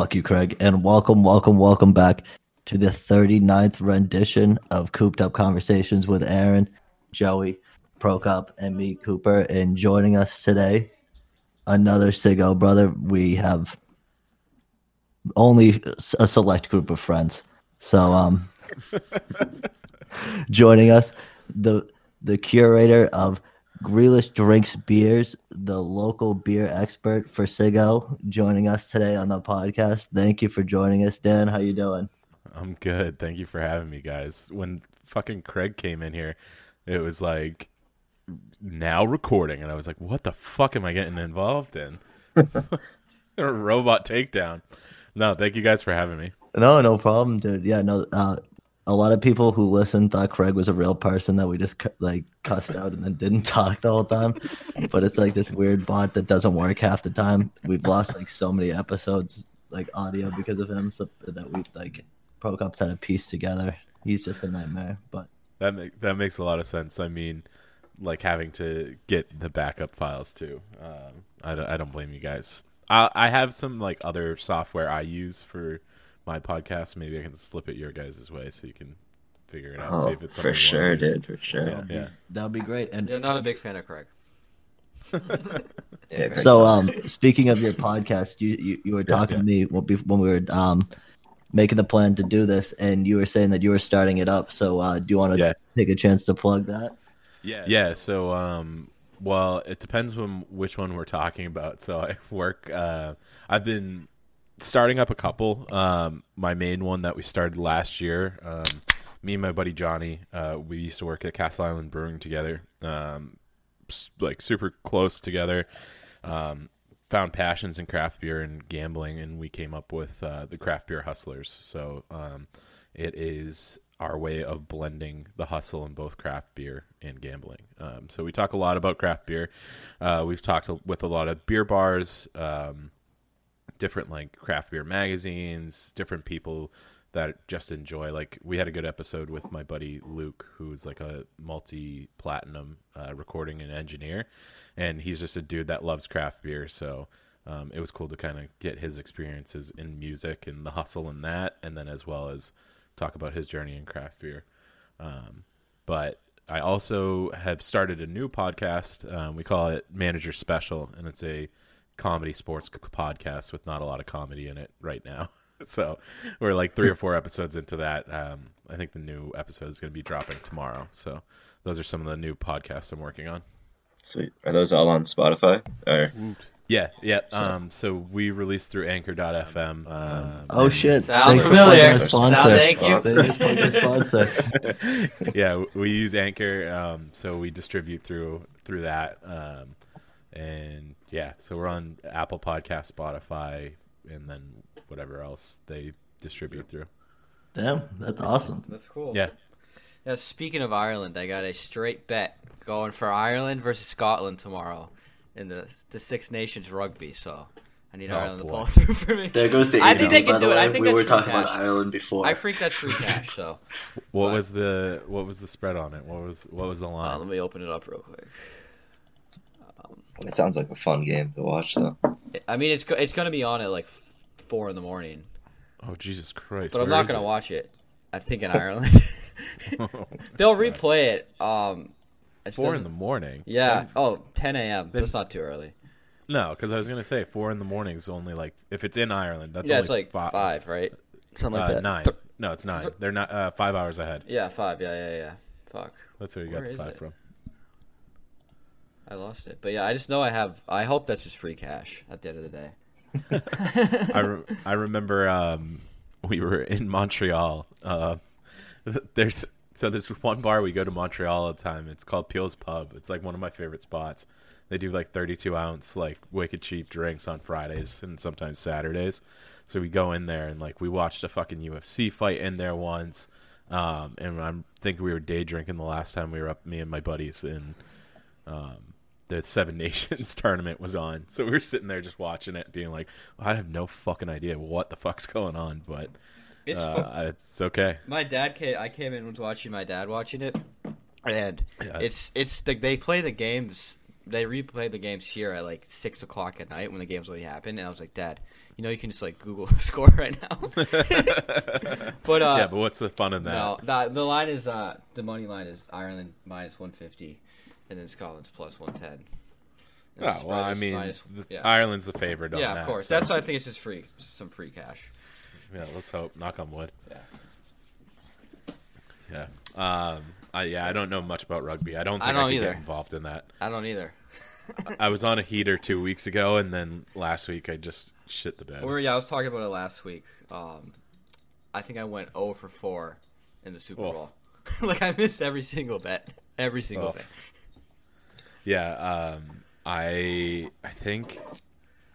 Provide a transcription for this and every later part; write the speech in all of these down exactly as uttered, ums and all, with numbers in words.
fuck you, Craig, and welcome, welcome, welcome back to the thirty-ninth rendition of Cooped Up Conversations with Aaron, Joey, Prokop, and me, Cooper. And joining us today, another Siggo brother. We have only a select group of friends. So, um, joining us, the the curator of Grealish Drinks Beers, the local beer expert for Siggo, joining us today on the podcast. Thank you for joining us, Dan. How you doing? I'm good. Thank you for having me, guys. When fucking Craig came in here, it was like, now recording, and I was like, what the fuck am I getting involved in? A robot takedown. No, thank you guys for having me. No, no problem, dude. Yeah, no, uh, a lot of people who listened thought Craig was a real person that we just cu- like cussed out and then didn't talk the whole time. But it's like this weird bot that doesn't work half the time. We've lost like so many episodes, like audio, because of him, so that we like Prokop's had a piece together. He's just a nightmare. But that make, that makes a lot of sense. I mean, like having to get the backup files too. Um, I don't, I don't blame you guys. I I have some like other software I use for my podcast. Maybe I can slip it your guys' way so you can figure it out. Oh, see if it's for sure, dude. For sure. Yeah, yeah. That would be great. And you're not a big fan of Craig. Yeah, so um, speaking of your podcast, you, you, you were talking yeah, yeah. to me when we were um, making the plan to do this, and you were saying that you were starting it up. So uh, do you want to yeah. take a chance to plug that? Yeah. Yeah. So, um, well, it depends on which one we're talking about. So I work, uh, I've been starting up a couple. Um, my main one that we started last year, um, me and my buddy Johnny, uh, we used to work at Castle Island Brewing together, um, like super close together, um, found passions in craft beer and gambling, and we came up with uh, the Craft Beer Hustlers. So um, it is our way of blending the hustle in both craft beer and gambling. Um, so we talk a lot about craft beer. Uh, we've talked with a lot of beer bars, um, different like craft beer magazines, different people that just enjoy. Like we had a good episode with my buddy Luke, who's like a multi-platinum uh, recording and engineer, and he's just a dude that loves craft beer. So um, it was cool to kind of get his experiences in music and the hustle in that, and then as well as talk about his journey in craft beer. Um, but I also have started a new podcast. Um, we call it Manager Special, and it's a comedy sports podcast with not a lot of comedy in it right now. So we're like three or four episodes into that. Um, I think the new episode is going to be dropping tomorrow. So those are some of the new podcasts I'm working on. Sweet. Are those all on Spotify? Or... Yeah, yeah. Um, so we release through anchor dot f m. Um, oh, shit. Sounds familiar. Sounds thank you. Sponsor. Yeah, we use Anchor. Um, so we distribute through through that. Um, and yeah, so we're on Apple Podcasts, Spotify, and then whatever else they distribute through. Damn, that's awesome. That's cool. Yeah. Now, speaking of Ireland, I got a straight bet going for Ireland versus Scotland tomorrow in the the Six Nations rugby, so I need oh, Ireland boy. to pull through for me. There goes the email, I think they can do it. I think we were talking cash. about Ireland before. I freaked that's free cash. So, what but, was the what was the spread on it? What was what was the line? Uh, let me open it up real quick. Um, it sounds like a fun game to watch, though. I mean, it's it's going to be on at like four in the morning. Oh Jesus Christ! But Where I'm not going to watch it. I think in Ireland oh, they'll God. replay it. Um. Four in the morning. Yeah. Then, oh, ten a.m. That's not too early. No, because I was gonna say four in the morning is only like if it's in Ireland. That's yeah, only it's like five, five right? Something uh, like that. Nine. Th- no, it's nine. Th- They're not uh, five hours ahead. Yeah, five. Yeah, yeah, yeah. Fuck. That's where you where got the five it? from. I lost it, but yeah, I just know I have. I hope that's just free cash at the end of the day. I re- I remember um, we were in Montreal. Uh, there's. So there's one bar we go to Montreal all the time. It's called Peel's Pub. It's like one of my favorite spots. They do like thirty-two ounce like wicked cheap drinks on Fridays and sometimes Saturdays. So we go in there and like we watched a fucking U F C fight in there once. Um, and I think we were day drinking the last time we were up, me and my buddies, and um, the Seven Nations tournament was on. So we were sitting there just watching it, being like, well, I have no fucking idea what the fuck's going on, but. It's, uh, it's okay. My dad came. I came in and was watching my dad watching it, and yeah. it's it's the, they play the games. They replay the games here at like six o'clock at night when the games already happen. And I was like, Dad, You know, you can just like Google the score right now. But uh, yeah, but what's the fun in that? No, that, the line is uh, the money line is Ireland minus one fifty, and then Scotland's plus one ten. Oh well, I mean, minus, the, yeah. Ireland's the favorite. On yeah, that, of course. So. That's why I think it's just free, just some free cash. Yeah, let's hope. Knock on wood. Yeah. Yeah. Um. I, yeah, I don't know much about rugby. I don't think I, don't I can either. get involved in that. I don't either. I was on a heater two weeks ago, and then last week I just shit the bed. Well, yeah, I was talking about it last week. Um, I think I went zero for four in the Super oh. Bowl. Like, I missed every single bet. Every single oh. bet. Yeah, um, I I think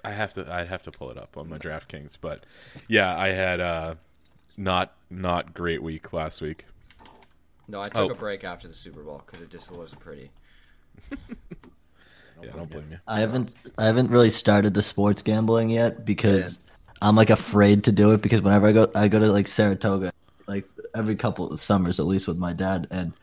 I have to, I'd have to pull it up on my DraftKings. But, yeah, I had a not, not great week last week. No, I took oh. a break after the Super Bowl because it just wasn't pretty. Yeah, I don't blame you. I haven't I haven't really started the sports gambling yet because yeah. I'm like afraid to do it because whenever I go I go to like Saratoga like every couple of summers at least with my dad, and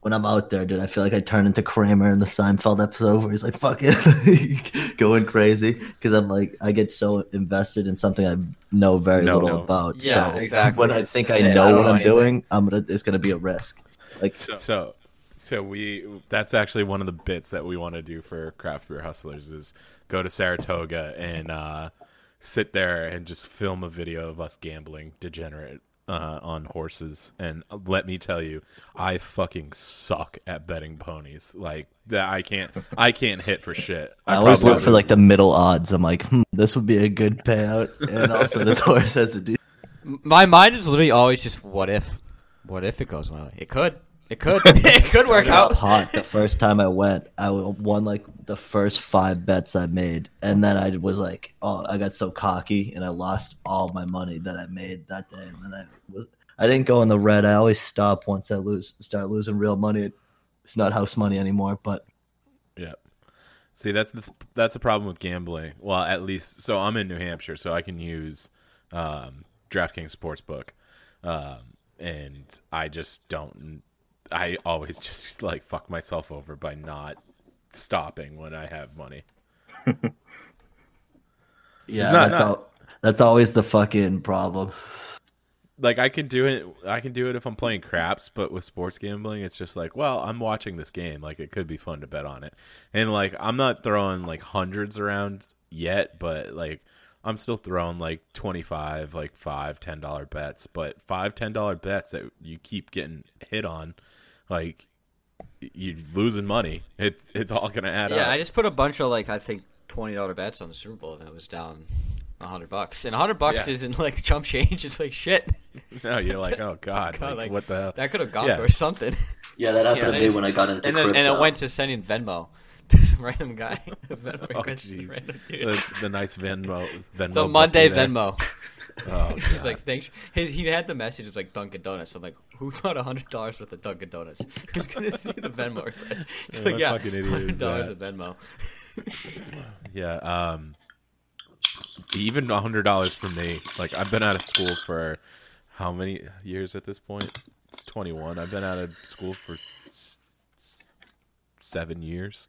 when I'm out there, dude, I feel like I turn into Kramer in the Seinfeld episode where he's like fuck it going crazy because I'm like I get so invested in something I know very no, little no. about. Yeah, so exactly. When I think I yeah, know I what know I'm anything. doing, I'm gonna it's gonna be a risk. Like so. so. So we that's actually one of the bits that we want to do for Craft Beer Hustlers is go to Saratoga and uh, sit there and just film a video of us gambling degenerate uh, on horses. And let me tell you, I fucking suck at betting ponies. Like that, I can't I can't hit for shit. I, I always look for like the middle odds. I'm like, hmm, this would be a good payout, and also this horse has to do. My mind is literally always just what if, what if it goes my way? It could. It could. It could work out. Hot. The first time I went, I won like the first five bets I made, and then I was like, "Oh, I got so cocky," and I lost all my money that I made that day. And then I was, I didn't go in the red. I always stop once I lose, start losing real money. It's not house money anymore. But yeah, see, that's the that's the problem with gambling. Well, at least so I'm in New Hampshire, so I can use um, DraftKings Sportsbook, um, and I just don't. I always just like fuck myself over by not stopping when I have money. Yeah, not, that's not... All, that's always the fucking problem. Like I can do it, I can do it if I'm playing craps, but with sports gambling, it's just like, well, I'm watching this game, like it could be fun to bet on it, and like I'm not throwing like hundreds around yet, but like I'm still throwing like twenty-five, like five, ten dollar bets, but five, ten dollar bets that you keep getting hit on. Like, you're losing money. It's it's all going to add yeah, up. Yeah, I just put a bunch of, like, I think twenty dollar bets on the Super Bowl, and I was down one hundred bucks. And one hundred bucks yeah. isn't, like, chump change. It's like, shit. No, you're like, oh, God. God like, like, what the hell? That could have gone yeah. or something. Yeah, that happened yeah, to me when I got into and crypto. And it went to sending Venmo to some random guy. Venmo oh, jeez. The, the nice Venmo. Venmo the Monday Venmo. Oh, he's like, thanks. He, he had the message. It was like Dunkin' Donuts. I'm like, who got a hundred dollars worth of Dunkin' Donuts? Who's gonna see the Venmo request? He's yeah, like, yeah, hundred dollars of Venmo. Yeah, um, even a hundred dollars for me. Like, I've been out of school for how many years at this point? It's twenty-one. I've been out of school for s- s- seven years.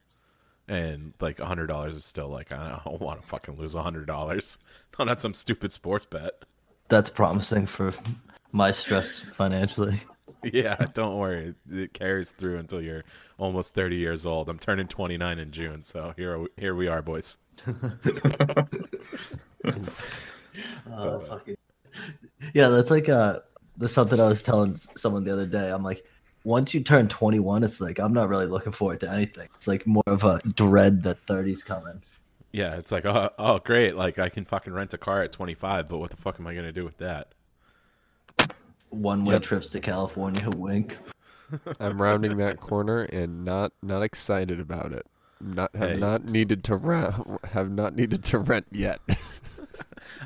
And like a hundred dollars is still like I don't want to fucking lose a hundred dollars on not some stupid sports bet. That's promising for my stress financially. Yeah, don't worry, it carries through until you're almost thirty years old. I'm turning twenty nine in June, so here here we are, boys. Oh, fucking yeah, that's like uh, that's something I was telling someone the other day. I'm like. Once you turn twenty-one, it's like, I'm not really looking forward to anything. It's like more of a dread that thirty's coming. Yeah, it's like, oh, oh great. Like, I can fucking rent a car at twenty-five, but what the fuck am I going to do with that? One-way yep. trips to California, wink. I'm rounding that corner and not, not excited about it. Not Have hey. not needed to ra- have not needed to rent yet.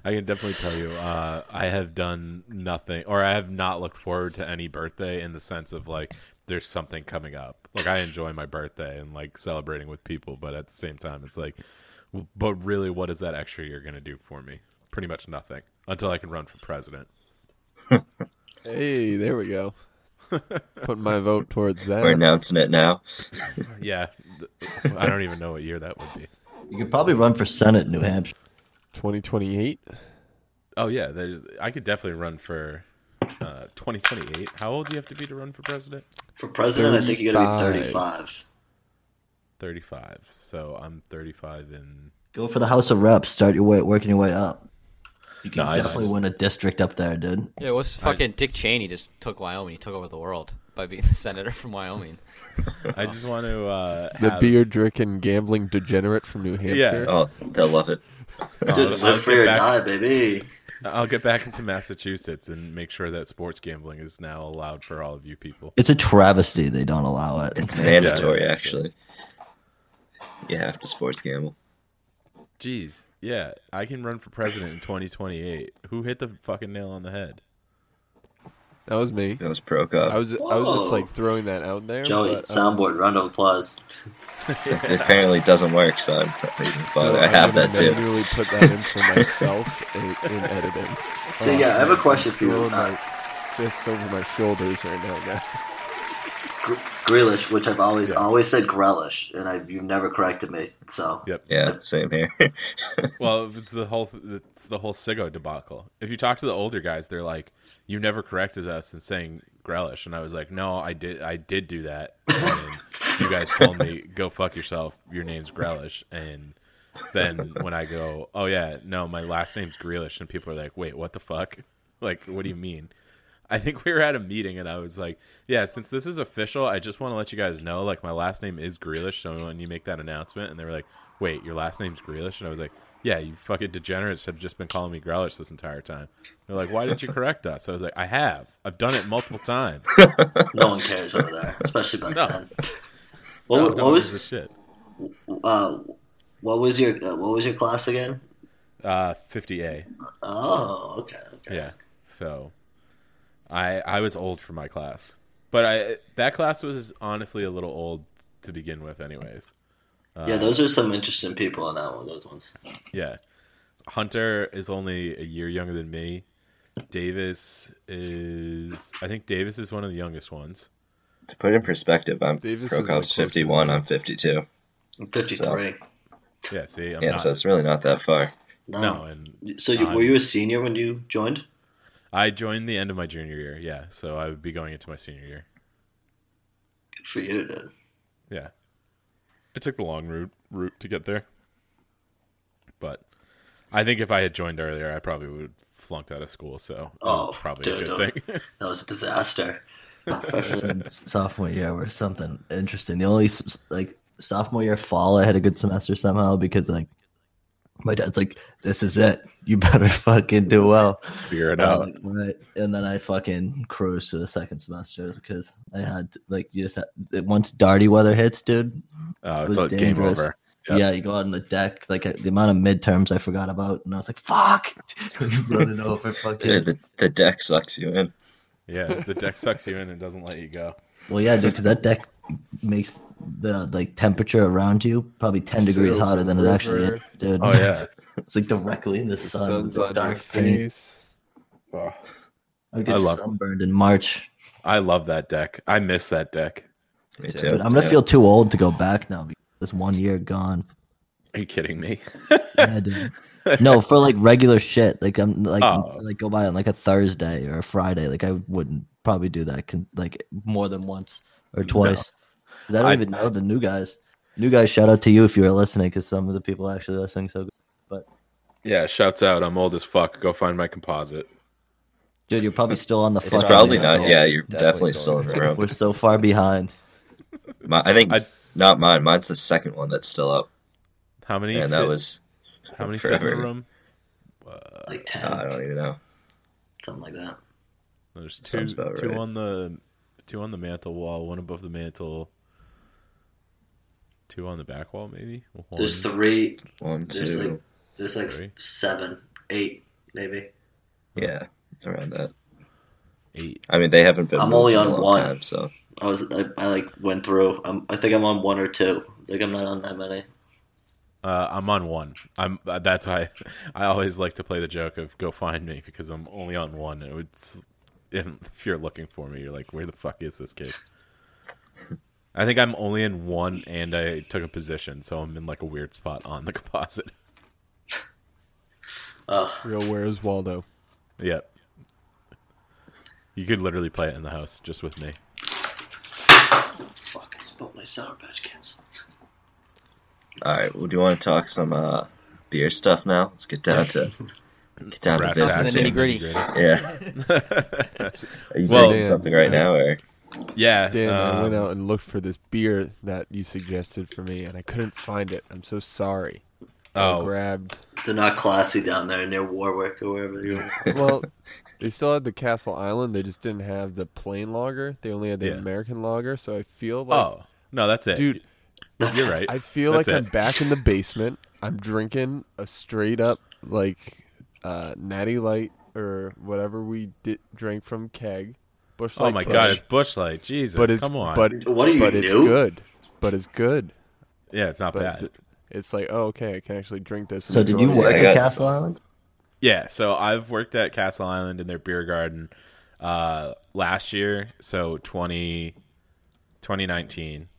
I can definitely tell you, uh, I have done nothing, or I have not looked forward to any birthday in the sense of like, there's something coming up. Like I enjoy my birthday and like celebrating with people, but at the same time, it's like, but really, what is that extra you're going to do for me? Pretty much nothing until I can run for president. Hey, there we go. Put my vote towards that. We're announcing it now. Yeah. I don't even know what year that would be. You could probably run for Senate in New Hampshire. twenty twenty-eight. Oh yeah, there's. I could definitely run for uh, twenty twenty-eight. How old do you have to be to run for president? For president, thirty-five. I think you got to be thirty-five. thirty-five. So I'm thirty-five in. Go for the House of Reps. Start your way, working your way up. You can no, definitely just... win a district up there, dude. Yeah, what's fucking I... Dick Cheney just took Wyoming. He took over the world by being the senator from Wyoming. I just want to uh, the have... beer-drinking, gambling degenerate from New Hampshire. Yeah, oh, they'll love it. Dude, live I'll free or back... die, baby. I'll get back into Massachusetts and make sure that sports gambling is now allowed for all of you people. It's a travesty they don't allow it. It's mandatory, yeah, actually. You have to sports gamble. Jeez. Yeah, I can run for president in twenty twenty-eight. Who hit the fucking nail on the head? That was me. That was Prokop. I was Whoa. I was just like throwing that out there. Joey, soundboard, was... round of applause. It apparently doesn't work, so I'm not even bothered. So I have that too. I manually put that in for myself in, in editing. So um, yeah, I have a question for you. I'm throwing uh, my fists over my shoulders right now, guys. Grealish, which I've always yeah. always said Grealish, and I, you've never corrected me. So yep. yeah, I've, same here. Well, it's the whole it's the whole Siggo debacle. If you talk to the older guys, they're like, "You never corrected us in saying Grealish," and I was like, "No, I did. I did do that. And you guys told me go fuck yourself. Your name's Grealish." And then when I go, "Oh yeah, no, my last name's Grealish," and people are like, "Wait, what the fuck? Like, what do you mean?" I think we were at a meeting, and I was like, yeah, since this is official, I just want to let you guys know, like, my last name is Grealish, so when you make that announcement, and they were like, wait, your last name's Grealish? And I was like, yeah, you fucking degenerates have just been calling me Grealish this entire time. They're like, why didn't you correct us? I was like, I have. I've done it multiple times. No one cares over there, especially back no. then. What, no, what, no what was the shit? Uh, what was your uh, What was your class again? Uh, fifty A. Oh, okay. okay. Yeah, so... I, I was old for my class, but I that class was honestly a little old to begin with anyways. Uh, yeah, those are some interesting people on that one, those ones. Yeah. Hunter is only a year younger than me. Davis is, I think Davis is one of the youngest ones. To put in perspective, I'm Prokop's fifty-one, I'm fifty-two. I'm fifty-three. So, yeah, see, I'm yeah, not. So it's really not that far. No. no and so you, were you a senior when you joined? I joined the end of my junior year, yeah. So I would be going into my senior year. Good for you, dude. Yeah. I took the long route, route to get there. But I think if I had joined earlier, I probably would have flunked out of school. So oh, probably dude, a good dude. thing. That was a disaster. Sophomore year or something interesting. The only like sophomore year fall, I had a good semester somehow because like, my dad's like, this is it. You better fucking do well. Figure it out. Like, right. And then I fucking cruised to the second semester because I had, like, you just had, once Darty weather hits, dude, oh, it was it's dangerous. Game over. Yep. Yeah, you go out on the deck. Like, I, the amount of midterms I forgot about, and I was like, fuck. Running over. Fucking. Yeah, the, the deck sucks you in. Yeah, the deck sucks you in and doesn't let you go. Well, yeah, dude, because that deck makes the like temperature around you probably ten so degrees hotter than river. It actually is, dude. Oh yeah, it's like directly in the, the sun. Sun's the on dark your face. Oh. I get I love sunburned it. In March. I love that deck. I miss that deck. Me too. Dude, I'm gonna yeah. feel too old to go back now. Because this one year gone. Are you kidding me? Yeah, dude. No, for like regular shit. Like I'm like oh. like go by on like a Thursday or a Friday. Like I wouldn't probably do that. Can, like more than once or twice. No. I don't I, even know the new guys. New guys, shout out to you if you were listening, because some of the people actually listening. So, good. But yeah, shouts out. I'm old as fuck. Go find my composite, dude. You're probably still on the. It's fuck probably not. Old. Yeah, you're definitely, definitely still in the room. We're so far behind. My, I think I, not mine. Mine's the second one that's still up. How many? And fit, that was how many forever. In the room? Uh, like ten. Uh, I don't even know. Something like that. There's two, two right. on the two on the mantle wall, one above the mantle. Two on the back wall, maybe? One, there's three. One, there's two. Like, there's like three. Seven, eight, maybe. Yeah, around that. Eight. I mean, they haven't been. I'm only on one. Time, so I was. I, I like went through. I'm, I think I'm on one or two. I think I'm not on that many. Uh, I'm on one. I'm. Uh, that's why I, I always like to play the joke of "Go find me" because I'm only on one. It would. And if you're looking for me, you're like, "Where the fuck is this kid?" I think I'm only in one, and I took a position, so I'm in like a weird spot on the composite. Ugh. Real Where's Waldo. Yeah. You could literally play it in the house just with me. Oh, fuck, I spilled my Sour Patch Kids. Alright, well, do you want to talk some uh, beer stuff now? Let's get down to get down to business. The nitty-gritty. Yeah. Are you well, drinking something right now? Or? Yeah. Dan, um, I went out and looked for this beer that you suggested for me, and I couldn't find it. I'm so sorry. Oh. I grabbed... They're not classy down there near Warwick or wherever they are. Well, they still had the Castle Island. They just didn't have the plain lager. They only had the yeah. American lager, so I feel like... Oh, no, that's it. Dude. You're right. I feel That's like it. I'm back in the basement. I'm drinking a straight up like uh, Natty Light or whatever we did, drank from keg. Bush Light. Oh my Bush. God, it's Bush Light. Jesus, but it's, come on. But what do you But do? It's good. But it's good. Yeah, it's not but bad. Th- it's like, oh, okay, I can actually drink this. So did you work at Castle Island? Yeah, so I've worked at Castle Island in their beer garden uh, last year, so twenty nineteen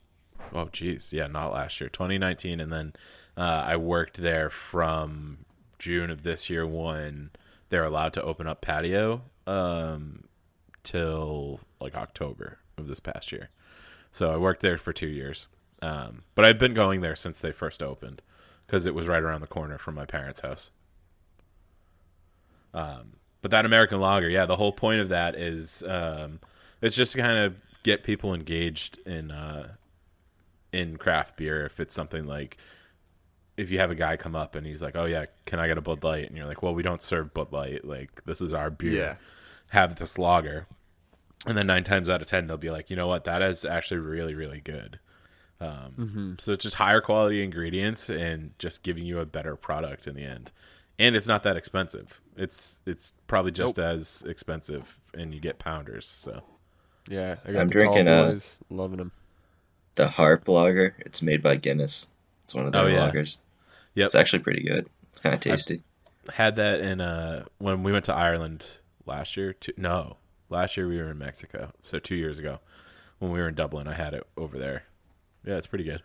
Oh, geez. Yeah, not last year. twenty nineteen And then uh, I worked there from June of this year when they're allowed to open up patio um, till like October of this past year. So I worked there for two years. Um, but I've been going there since they first opened because it was right around the corner from my parents' house. Um, but that American lager, yeah, the whole point of that is um, it's just to kind of get people engaged in uh, – in craft beer. If it's something like if you have a guy come up and he's like, oh yeah, can I get a Bud Light? And you're like, well, we don't serve Bud Light. Like, this is our beer. Yeah. Have this lager. And then nine times out of ten, they'll be like, you know what? That is actually really, really good. Um, mm-hmm. So it's just higher quality ingredients and just giving you a better product in the end. And it's not that expensive. It's, it's probably just nope. as expensive, and you get pounders. So yeah, I got I'm the drinking tall boys, uh... loving them. The Harp lager, it's made by Guinness. It's one of their oh, yeah. lagers. Yep. It's actually pretty good. It's kind of tasty. I had that in uh, when we went to Ireland last year. Two, no, last year we were in Mexico. So two years ago when we were in Dublin, I had it over there. Yeah, it's pretty good.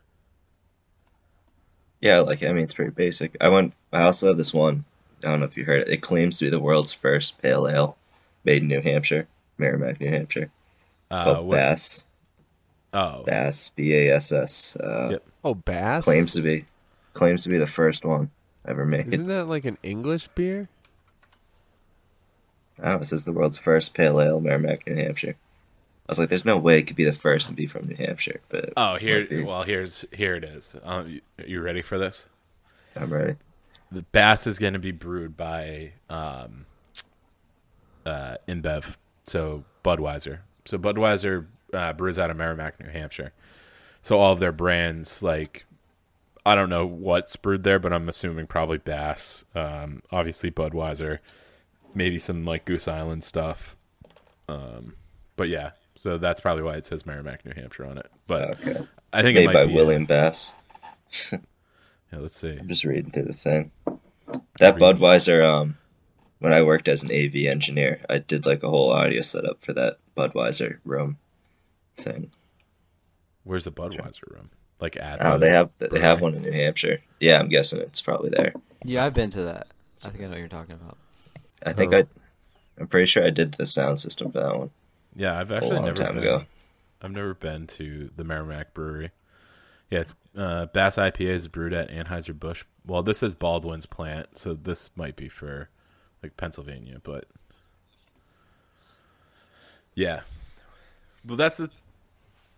Yeah, like I mean, it's pretty basic. I went. I also have this one. I don't know if you heard it. It claims to be the world's first pale ale made in New Hampshire, Merrimack, New Hampshire. It's uh, called what? Bass. Oh, Bass, B A S S Uh, yep. Oh, Bass claims to be claims to be the first one ever made. Isn't that like an English beer? I don't know. It says the world's first pale ale, Merrimack, New Hampshire. I was like, "There's no way it could be the first and be from New Hampshire." But oh, here, well, here's here it is. Um, you, you ready for this? I'm ready. The Bass is going to be brewed by um, uh, InBev, so Budweiser. So Budweiser. Uh, brews out of Merrimack, New Hampshire. So all of their brands, like, I don't know what's brewed there, but I'm assuming probably Bass. Um, obviously Budweiser, maybe some like Goose Island stuff. Um, but yeah, so that's probably why it says Merrimack, New Hampshire on it. But okay. I think made it might by be William it. Bass. Yeah, let's see. I'm just reading through the thing. That Budweiser. Um, when I worked as an A V engineer, I did like a whole audio setup for that Budweiser room. Thing. Where's the Budweiser room? Like at oh, they have they have one in New Hampshire. Yeah, I'm guessing it's probably there. Yeah, I've been to that. I think I know what you're talking about. I think oh. I, I'm pretty sure I did the sound system for that one. Yeah, I've actually a long never time been. Ago. I've never been to the Merrimack Brewery. Yeah, it's uh, Bass I P A is brewed at Anheuser-Busch. Well, this is Baldwin's plant, so this might be for like Pennsylvania, but yeah. Well, that's the.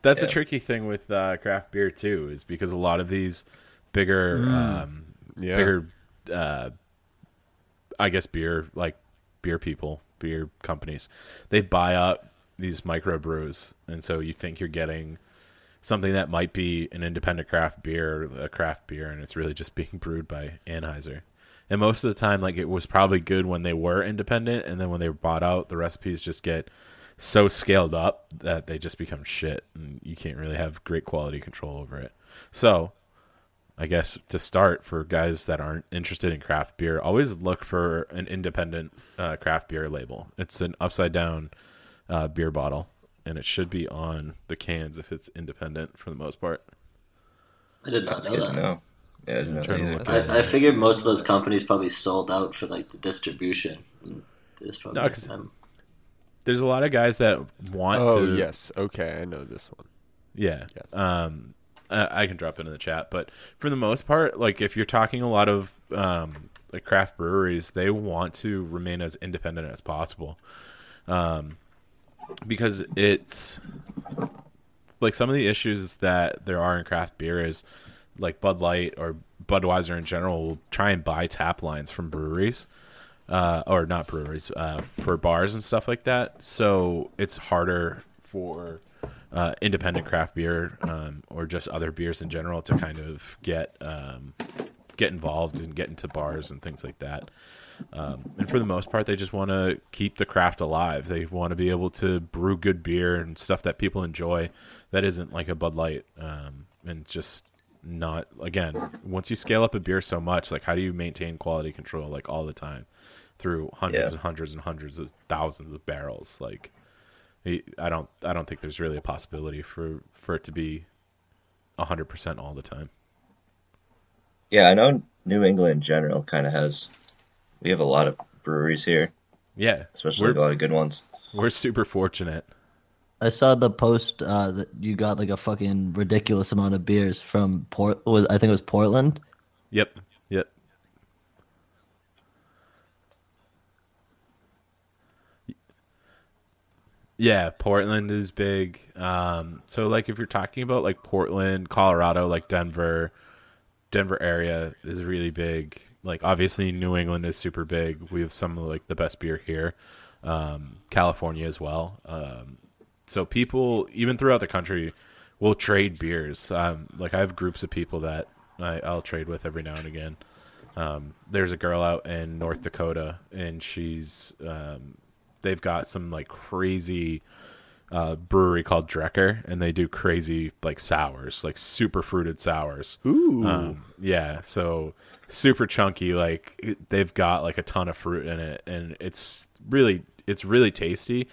That's yeah. a tricky thing with uh, craft beer too, is because a lot of these bigger, mm. um, yeah. bigger, uh, I guess beer like beer people, beer companies, they buy up these microbrews, and so you think you're getting something that might be an independent craft beer, a craft beer, and it's really just being brewed by Anheuser. And most of the time, like it was probably good when they were independent, and then when they were bought out, the recipes just get. So scaled up that they just become shit, and you can't really have great quality control over it. So I guess to start, for guys that aren't interested in craft beer, always look for an independent uh, craft beer label. It's an upside down uh, beer bottle, and it should be on the cans if it's independent for the most part. I did not That's know that. Know. Yeah, I didn't know. I, I figured most of those companies probably sold out for like the distribution. There's probably no, some... there's a lot of guys that want oh, to. Oh yes, okay, I know this one. Yeah, yes. um, I, I can drop it in the chat, but for the most part, like if you're talking a lot of um, like craft breweries, they want to remain as independent as possible, um, because it's like some of the issues that there are in craft beer is. Like Bud Light or Budweiser in general will try and buy tap lines from breweries, uh, or not breweries, uh, for bars and stuff like that. So it's harder for uh, independent craft beer um, or just other beers in general to kind of get um, get involved and get into bars and things like that. Um, and for the most part, they just want to keep the craft alive. They want to be able to brew good beer and stuff that people enjoy that isn't like a Bud Light um, and just... Not again, once you scale up a beer so much, like how do you maintain quality control like all the time through hundreds yeah. and hundreds and hundreds of thousands of barrels? Like I don't I don't think there's really a possibility for, for it to be one hundred percent all the time. Yeah, I know New England in general kind of has, we have a lot of breweries here. Yeah. Especially a lot of good ones. We're super fortunate. I saw the post uh, that you got like a fucking ridiculous amount of beers from Port. Was, I think it was Portland. Yep. Yep. Yeah, Portland is big. Um, so, like, if you're talking about like Portland, Colorado, like Denver, Denver area is really big. Like, obviously, New England is super big. We have some of like the best beer here, um, California as well. Um, So people, even throughout the country, will trade beers. Um, like I have groups of people that I, I'll trade with every now and again. Um, there's a girl out in North Dakota, and she's um, they've got some like crazy uh, brewery called Drecker, and they do crazy like sours, like super fruited sours. Ooh, um, yeah. So super chunky. Like they've got like a ton of fruit in it, and it's really it's really tasty.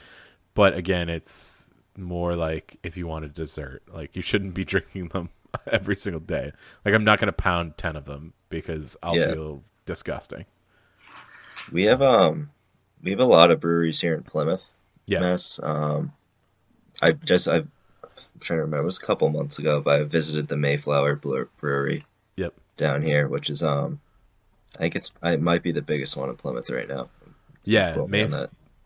But again, it's more like if you want a dessert, like you shouldn't be drinking them every single day. Like I'm not going to pound ten of them because I'll yeah. feel disgusting. We have um, we have a lot of breweries here in Plymouth. Yeah. Mass. Um, I just I, I'm trying to remember. It was a couple months ago, but I visited the Mayflower Brewery. Yep. Down here, which is um, I think it's it might be the biggest one in Plymouth right now. Yeah, May-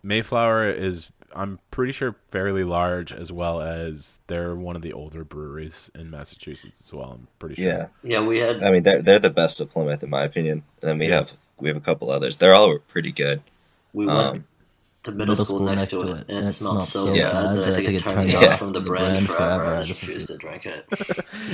Mayflower is. I'm pretty sure fairly large, as well as they're one of the older breweries in Massachusetts as well. I'm pretty sure. Yeah, yeah, we had. I mean, they're they're the best of Plymouth in my opinion. And then we yeah. have we have a couple others. They're all pretty good. We um, went to middle, middle school, school next to it, it. and it smelled so bad yeah, that I think it turned yeah. off from the, the brand, brand forever. forever. I just refused to drink it.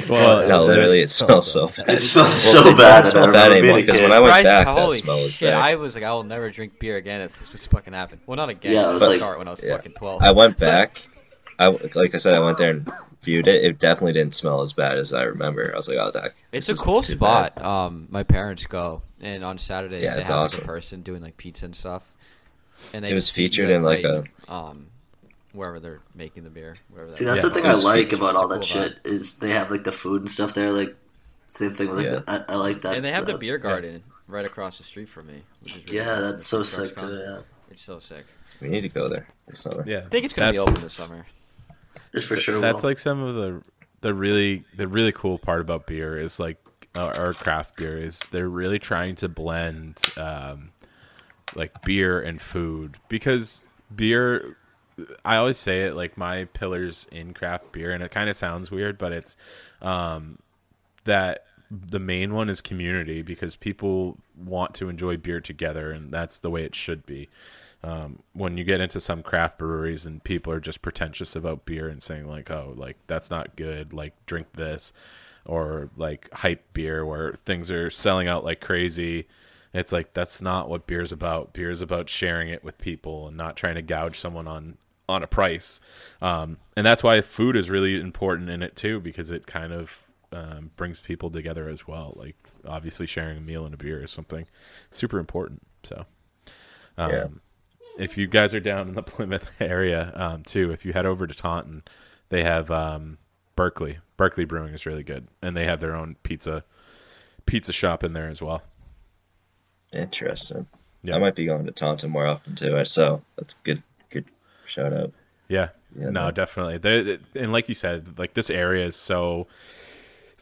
Well, no, literally, it smells so bad. It smells so bad. It smells bad anymore because when I went back, that smell was there. I was like, I will never drink beer again. It's just fucking happened. Well, not again. Yeah, it was like start when I was fucking twelve. I went back. I like I said, I went there and viewed it. It definitely didn't smell as bad as I remember. I was like, oh, that. It's a cool spot. Um, my parents go, and on Saturdays they have a person doing like pizza and stuff. And it was featured in like a um, wherever they're making the beer. That See, that's is. the thing I like about all that shit is they have like the food and stuff there. Like same thing with like yeah. the, I, I like that. And they have the, the beer garden yeah. right across the street from me. Which is really yeah, awesome. That's so sick too. Yeah. It's so sick. We need to go there this summer. Yeah, I think it's gonna that's, be open this summer. It's for sure. That's will. like some of the the really the really cool part about beer is like uh, our craft beer is they're really trying to blend. Um, like beer and food, because beer, I always say it like my pillars in craft beer, and it kind of sounds weird, but it's um, that the main one is community, because people want to enjoy beer together, and that's the way it should be. Um, when you get into some craft breweries and people are just pretentious about beer and saying like, oh, like that's not good, like drink this, or like hype beer where things are selling out like crazy. It's like, that's not what beer's about. Beer's about sharing it with people and not trying to gouge someone on, on a price. Um, and that's why food is really important in it too, because it kind of um, brings people together as well. Like obviously sharing a meal and a beer is something super important. So um, yeah. if you guys are down in the Plymouth area um, too, if you head over to Taunton, they have um, Berkeley. Berkeley Brewing is really good. And they have their own pizza pizza shop in there as well. Interesting. Yeah. I might be going to Taunton more often too, so that's good. Good shout out. Yeah. yeah no, man. Definitely. They're, and like you said, like this area is so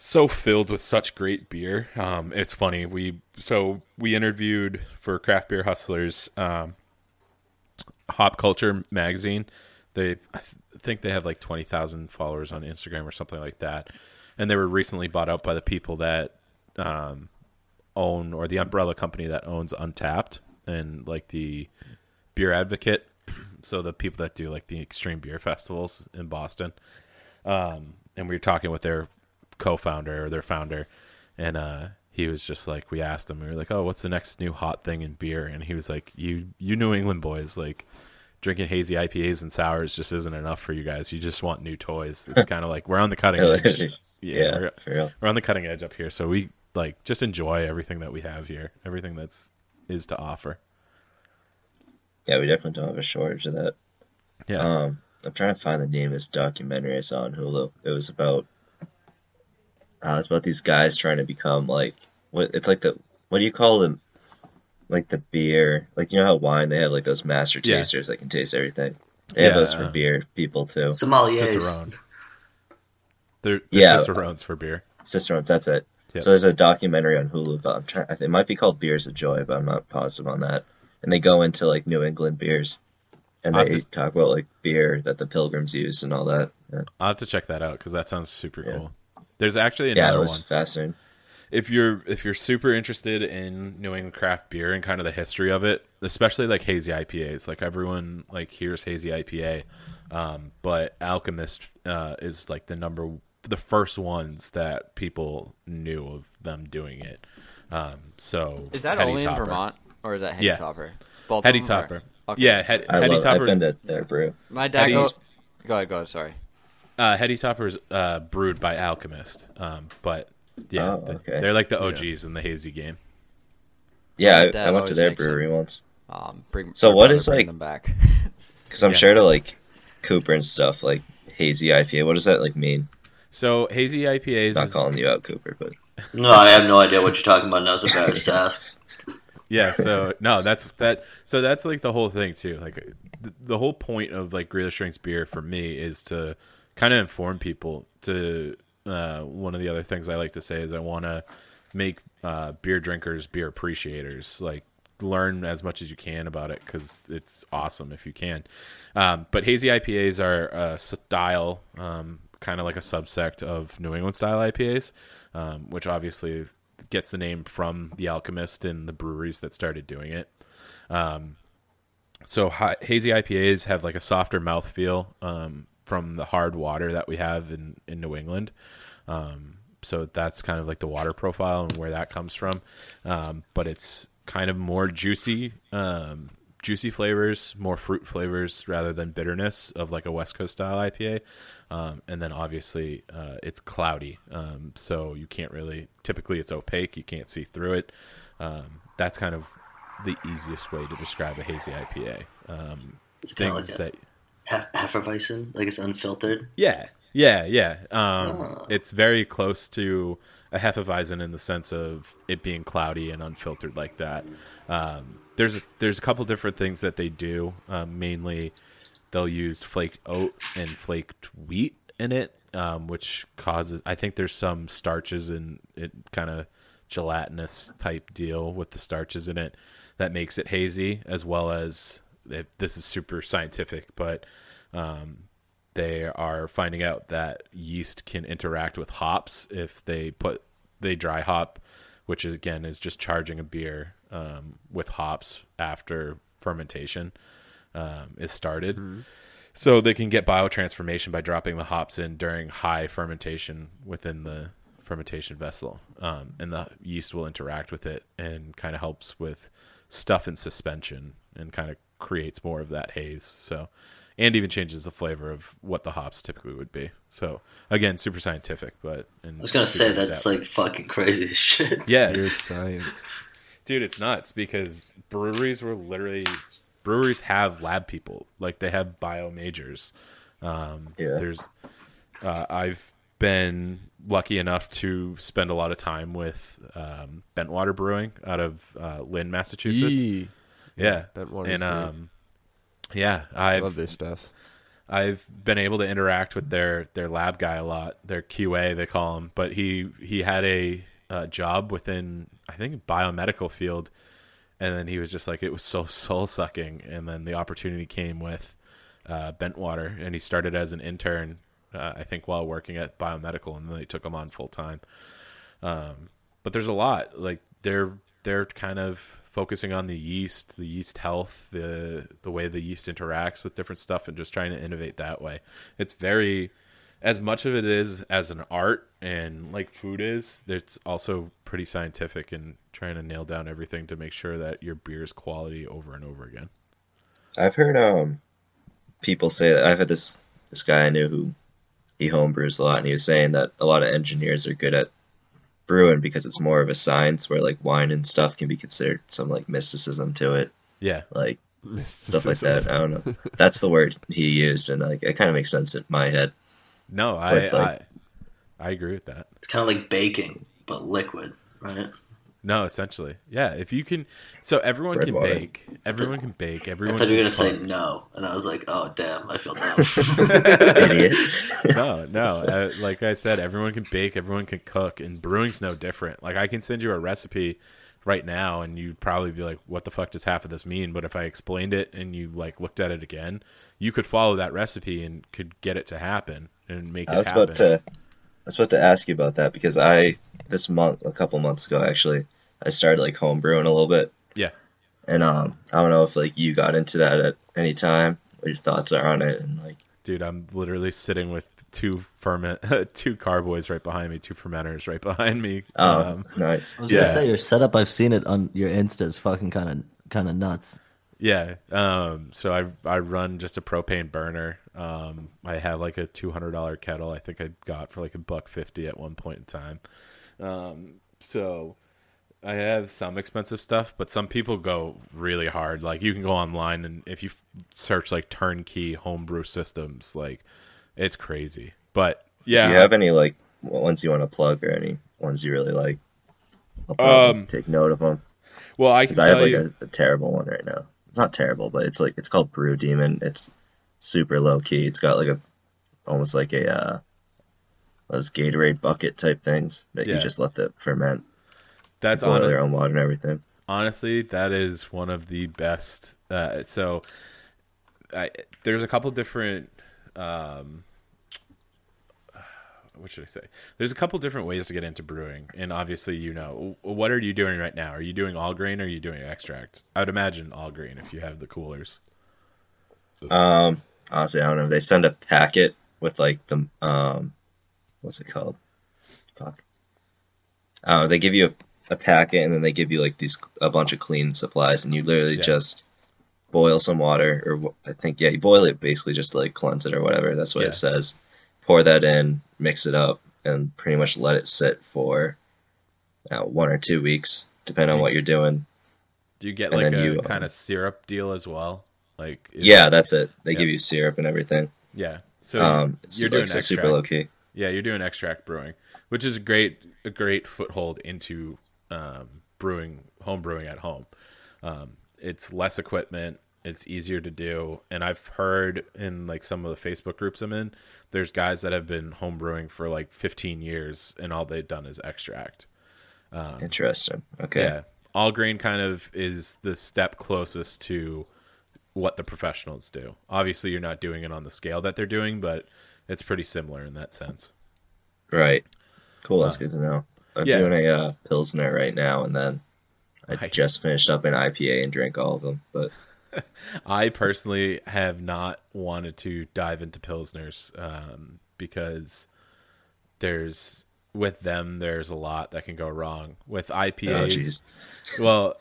so filled with such great beer. Um, it's funny. We so we interviewed for Craft Beer Hustlers, um, Hop Culture magazine. They I th- think they have like twenty thousand followers on Instagram or something like that, and they were recently bought out by the people that um, own or the umbrella company that owns Untapped and like the Beer Advocate. So the people that do like the extreme beer festivals in Boston, um, and we were talking with their co-founder or their founder, and uh, he was just like, we asked him, we were like, oh, what's the next new hot thing in beer? And he was like, you, you New England boys, like drinking hazy I P As and sours just isn't enough for you guys. You just want new toys. It's kind of like we're on the cutting edge. Yeah, yeah we're, for real. We're on the cutting edge up here, so we like just enjoy everything that we have here, everything that's is to offer. Yeah, we definitely don't have a shortage of that. Yeah, um, I'm trying to find the name of this documentary I saw on Hulu. It was about uh, it's about these guys trying to become like what it's like the what do you call them? Like the beer, like you know how wine they have like those master tasters yeah. that can taste everything. They yeah. have those for beer people too. Sommeliers. Cicerone. They're, they're yeah, Cicerones for beer. Cicerones, that's it. Yep. So there's a documentary on Hulu about I'm trying, I think it might be called Beers of Joy, but I'm not positive on that. And they go into like New England beers, and they to... talk about like beer that the Pilgrims used and all that. Yeah. I'll have to check that out because that sounds super yeah. cool. There's actually another yeah, it was one. Fascinating. If you're if you're super interested in New England craft beer and kind of the history of it, especially like hazy I P As, like everyone like hears hazy I P A, um, but Alchemist uh, is like the number the first ones that people knew of them doing it. Um, so is that Heady only Topper. In Vermont or is that Heady yeah. Topper? Both Heady Topper, okay. yeah, Heady, I Heady love, Topper. I've been to their brew. My dad Heady... go... go ahead, go ahead. Sorry, uh, Heady Topper is uh, brewed by Alchemist, um, but. Yeah, oh, okay. They're like the O Gs yeah. in the hazy game. Yeah, I, I went to their brewery it, once. Um, bring, so what is like? Because I'm yeah. sure to like Cooper and stuff like hazy I P A. What does that like mean? So hazy I P As. I'm not is... calling you out, Cooper, but no, I have no idea what you're talking about. Now's a bad task. Yeah. So no, that's that. So that's like the whole thing too. Like the, the whole point of like Greater Strengths beer for me is to kind of inform people to. Uh, one of the other things I like to say is I want to make uh, beer drinkers, beer appreciators, like learn as much as you can about it because it's awesome if you can. Um, but hazy I P As are a style, um, kind of like a subsect of New England style I P As, um, which obviously gets the name from the Alchemist and the breweries that started doing it. Um, so hi- hazy I P As have like a softer mouthfeel, um, from the hard water that we have in, in New England. Um, so that's kind of like the water profile and where that comes from. Um, but it's kind of more juicy, um, juicy flavors, more fruit flavors rather than bitterness of like a West Coast style I P A. Um, and then obviously uh, it's cloudy. Um, so you can't really, typically it's opaque. You can't see through it. Um, that's kind of the easiest way to describe a hazy I P A. Um, it's things kind of like that... Hefeweizen, like it's unfiltered. Yeah, yeah, yeah. Um, oh. It's very close to a Hefeweizen in the sense of it being cloudy and unfiltered like that. Um, there's there's a couple different things that they do. Um, mainly, they'll use flaked oat and flaked wheat in it, um, which causes. I think there's some starches in it, kind of gelatinous type deal with the starches in it that makes it hazy, as well as. If this is super scientific, but um, they are finding out that yeast can interact with hops if they put they dry hop, which is, again is just charging a beer um, with hops after fermentation um, is started. Mm-hmm. So they can get biotransformation by dropping the hops in during high fermentation within the fermentation vessel, um, and the yeast will interact with it and kind of helps with stuff in suspension and kind of creates more of that haze, so and even changes the flavor of what the hops typically would be. So again, super scientific, but and I was gonna say that's like fucking crazy shit. Yeah, pure science, dude. It's nuts because breweries were literally breweries have lab people, like they have bio majors. Um, yeah. There's uh, I've been lucky enough to spend a lot of time with um, Bentwater Brewing out of uh, Lynn, Massachusetts. Yee. Yeah, Bentwater's and um, yeah, I love their stuff. I've been able to interact with their their lab guy a lot, their Q A they call him, but he he had a uh, job within I think biomedical field, and then he was just like, it was so soul sucking, and then the opportunity came with uh, Bentwater, and he started as an intern. Uh, I think while working at biomedical, and then they took them on full time. Um, but there's a lot like they're, they're kind of focusing on the yeast, the yeast health, the, the way the yeast interacts with different stuff and just trying to innovate that way. It's very, as much of it is as an art and like food is, it's also pretty scientific and trying to nail down everything to make sure that your beer is quality over and over again. I've heard, um, people say that I've had this, this guy I knew who, he homebrews a lot, and he was saying that a lot of engineers are good at brewing because it's more of a science where, like, wine and stuff can be considered some, like, mysticism to it. Yeah. Like, mysticism. Stuff like that. I don't know. That's the word he used, and, like, it kind of makes sense in my head. No, I, like, I I agree with that. It's kind of like baking, but liquid, right? No, essentially. Yeah, if you can... So everyone Red can water. bake. Everyone can bake. Everyone I thought you were going to say no, and I was like, oh, damn, I feel dumb. Idiot. No, no. I, like I said, everyone can bake, everyone can cook, and brewing's no different. Like, I can send you a recipe right now, and you'd probably be like, what the fuck does half of this mean? But if I explained it and you, like, looked at it again, you could follow that recipe and could get it to happen and make I it happen. About to... I was about to ask you about that because I, this month, a couple months ago, actually, I started like home brewing a little bit. Yeah. And um, I don't know if like you got into that at any time, what your thoughts are on it. And like, dude, I'm literally sitting with two ferment, two carboys right behind me, two fermenters right behind me. Oh, um, nice. I was yeah. gonna say your setup. I've seen it on your Insta is fucking kind of kind of nuts. Yeah. Um, so I I run just a propane burner. Um, I have like a two hundred dollars kettle. I think I got for like a buck fifty at one point in time. Um, so I have some expensive stuff, but some people go really hard. Like you can go online and if you search like turnkey homebrew systems, like it's crazy. But yeah, do you have any like ones you want to plug or any ones you really like? I'll probably um, take note of them. Well, I can tell I have like you... a, a terrible one right now. It's not terrible, but it's like it's called Brew Demon. It's super low key. It's got like a almost like a uh, those Gatorade bucket type things that yeah. you just let that ferment. That's on their own water and everything. Honestly, that is one of the best. Uh, so I, there's a couple different. Um, what should I say? There's a couple different ways to get into brewing. And obviously, you know, what are you doing right now? Are you doing all grain or are you doing extract? I would imagine all grain if you have the coolers. Um, honestly, I don't know. They send a packet with like the, um, what's it called? Fuck. Oh, uh, they give you a, a packet and then they give you like these, a bunch of clean supplies and you literally yeah. just boil some water or I think, yeah, you boil it basically just to like cleanse it or whatever. That's what yeah. it says. Pour that in, mix it up, and pretty much let it sit for you know, one or two weeks, depending on what you're doing. Do you get and like a you, kind of syrup deal as well? Like yeah, that's it. They yeah. give you syrup and everything. Yeah, so um, you're doing extract. Super low key. Yeah, you're doing extract brewing, which is a great a great foothold into um, brewing home brewing at home. Um, it's less equipment. It's easier to do. And I've heard in like some of the Facebook groups I'm in, there's guys that have been homebrewing for like fifteen years and all they've done is extract. Um, Interesting. Okay. Yeah. All grain kind of is the step closest to what the professionals do. Obviously you're not doing it on the scale that they're doing, but it's pretty similar in that sense. Right. Cool. That's uh, good to know. I'm yeah. doing a uh, Pilsner right now. And then I nice. just finished up an I P A and drank all of them, but I personally have not wanted to dive into Pilsners um, because there's with them there's a lot that can go wrong with I P As. Oh, well,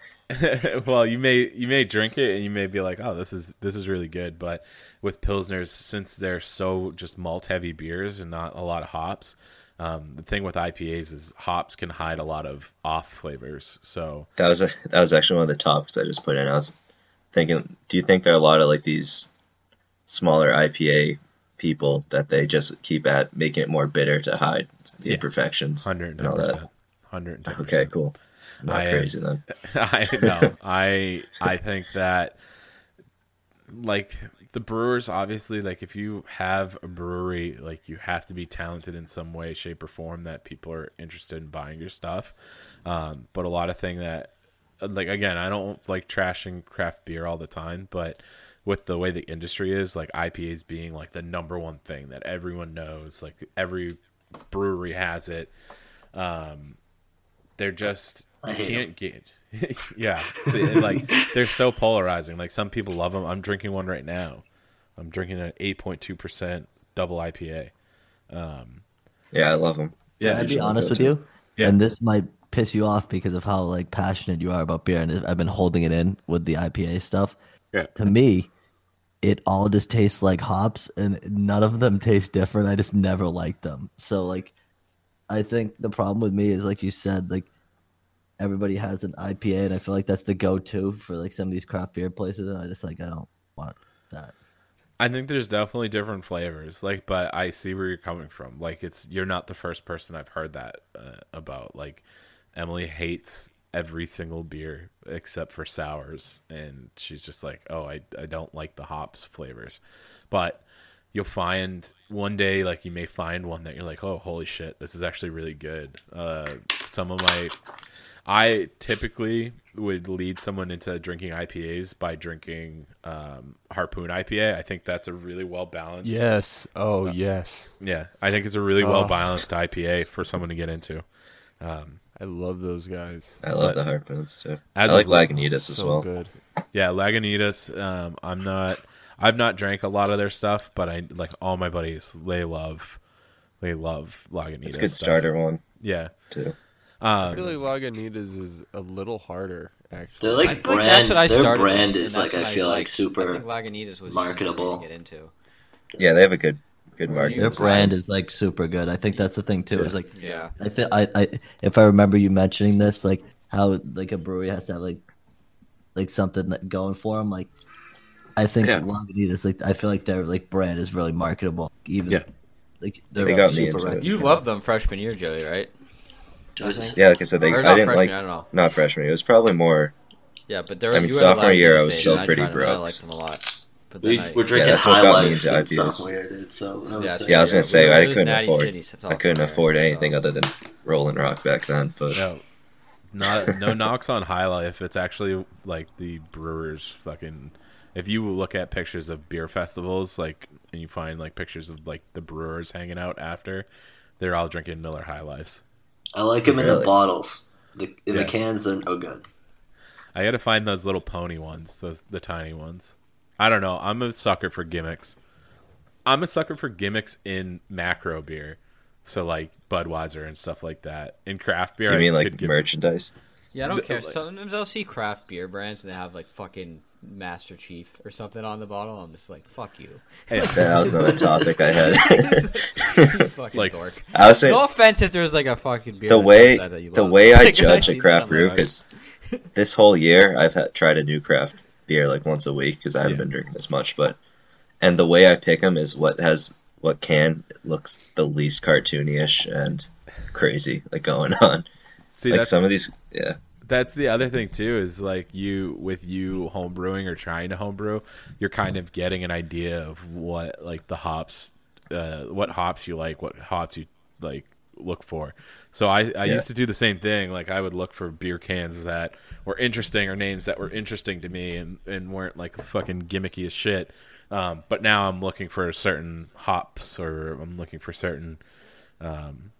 well, you may you may drink it and you may be like, oh, this is this is really good. But with Pilsners, since they're so just malt heavy beers and not a lot of hops, um, the thing with I P As is hops can hide a lot of off flavors. So that was a, that was actually one of the topics I just put in. I was thinking, do you think there are a lot of like these smaller I P A people that they just keep at making it more bitter to hide the yeah. imperfections. one hundred ten percent. And all that. one hundred ten percent. Okay, cool. I'm not I, crazy then. I know. I I think that like the brewers, obviously, like if you have a brewery, like you have to be talented in some way, shape, or form that people are interested in buying your stuff. Um, but a lot of thing that, like, again, I don't like trashing craft beer all the time, but with the way the industry is, like I P As being like the number one thing that everyone knows, like every brewery has it. Um, they're just you can't get, yeah. See, like they're so polarizing. Like some people love them. I'm drinking one right now. I'm drinking an eight point two percent double I P A. Um, yeah, I love them. Yeah, I'd be honest with you. Yeah. And this might piss you off because of how like passionate you are about beer, and I've been holding it in with the I P A stuff. Yeah. To me, it all just tastes like hops, and none of them taste different. I just never liked them. So like, I think the problem with me is, like you said, like everybody has an I P A, and I feel like that's the go-to for like some of these craft beer places, and I just like I don't want that. I think there's definitely different flavors, like, but I see where you're coming from. Like, it's you're not the first person I've heard that uh, about. Like, Emily hates every single beer except for sours, and she's just like, oh, I I don't like the hops flavors, but. You'll find one day, like you may find one that you're like, oh, holy shit, this is actually really good. Uh, some of my, I typically would lead someone into drinking I P As by drinking um, Harpoon I P A. I think that's a really well balanced. Yes. Oh, uh, yes. Yeah, I think it's a really oh. well balanced I P A for someone to get into. Um, I love those guys. I love but, the Harpoons too. I like Lagunitas as so well. Good. Yeah, Lagunitas. Um, I'm not. I've not drank a lot of their stuff, but I like all my buddies. They love, they love Lagunitas. It's a good stuff. Starter one. Yeah. Too. Um, I feel like Lagunitas is a little harder. Actually, they're like brand. Like their brand is like I feel I like, like super. I think Lagunitas was marketable. To get into. Yeah, they have a good, good market. Their brand is like super good. I think that's the thing too. Yeah. Is like, yeah. I think I, I, if I remember you mentioning this, like how like a brewery has to have like, like something that going for them, like. I think yeah. Lagunitas, like I feel like their like brand is really marketable. Even yeah. like they're they got me super into it. You yeah. love them freshman year, Joey, right? Just, yeah, like I said, they, I didn't freshman, like I don't know. Not freshman year. It was probably more. Yeah, but there. Was, I mean, sophomore year, I was still pretty broke. I liked them a lot. But we I, were drinking yeah, High Life since sophomore year, dude. So I yeah, yeah, I was gonna say we I couldn't afford. I couldn't afford anything other than Rolling Rock back then. But no, no knocks on High Life. It's actually like the brewers fucking. If you look at pictures of beer festivals, like, and you find like pictures of like the brewers hanging out after, they're all drinking Miller High Lifes. I like them in really? the bottles. The, in yeah. the cans, they're no good. I got to find those little pony ones, those the tiny ones. I don't know. I'm a sucker for gimmicks. I'm a sucker for gimmicks in macro beer, so like Budweiser and stuff like that. In craft beer, Do you mean I like merchandise? Give... Yeah, I don't care. Like... Sometimes I'll see craft beer brands and they have like fucking. Master Chief or something on the bottle. I'm just like, fuck you. Hey, that was another topic I had. fucking like, dork. I was saying, no offense if there was like a fucking beer. The way that that you the love. way I like, judge I a craft brew because this whole year I've had, tried a new craft beer like once a week because I haven't yeah. been drinking as much. But and the way I pick them is what has what can looks the least cartoonish and crazy like going on. See, like that's... some of these, yeah. That's the other thing too, is like you with you homebrewing or trying to homebrew, you're kind of getting an idea of what like the hops, uh, what hops you like, what hops you like look for. So I, I yeah. used to do the same thing. Like I would look for beer cans that were interesting or names that were interesting to me and, and weren't like fucking gimmicky as shit. Um, but now I'm looking for certain hops or I'm looking for certain. Um,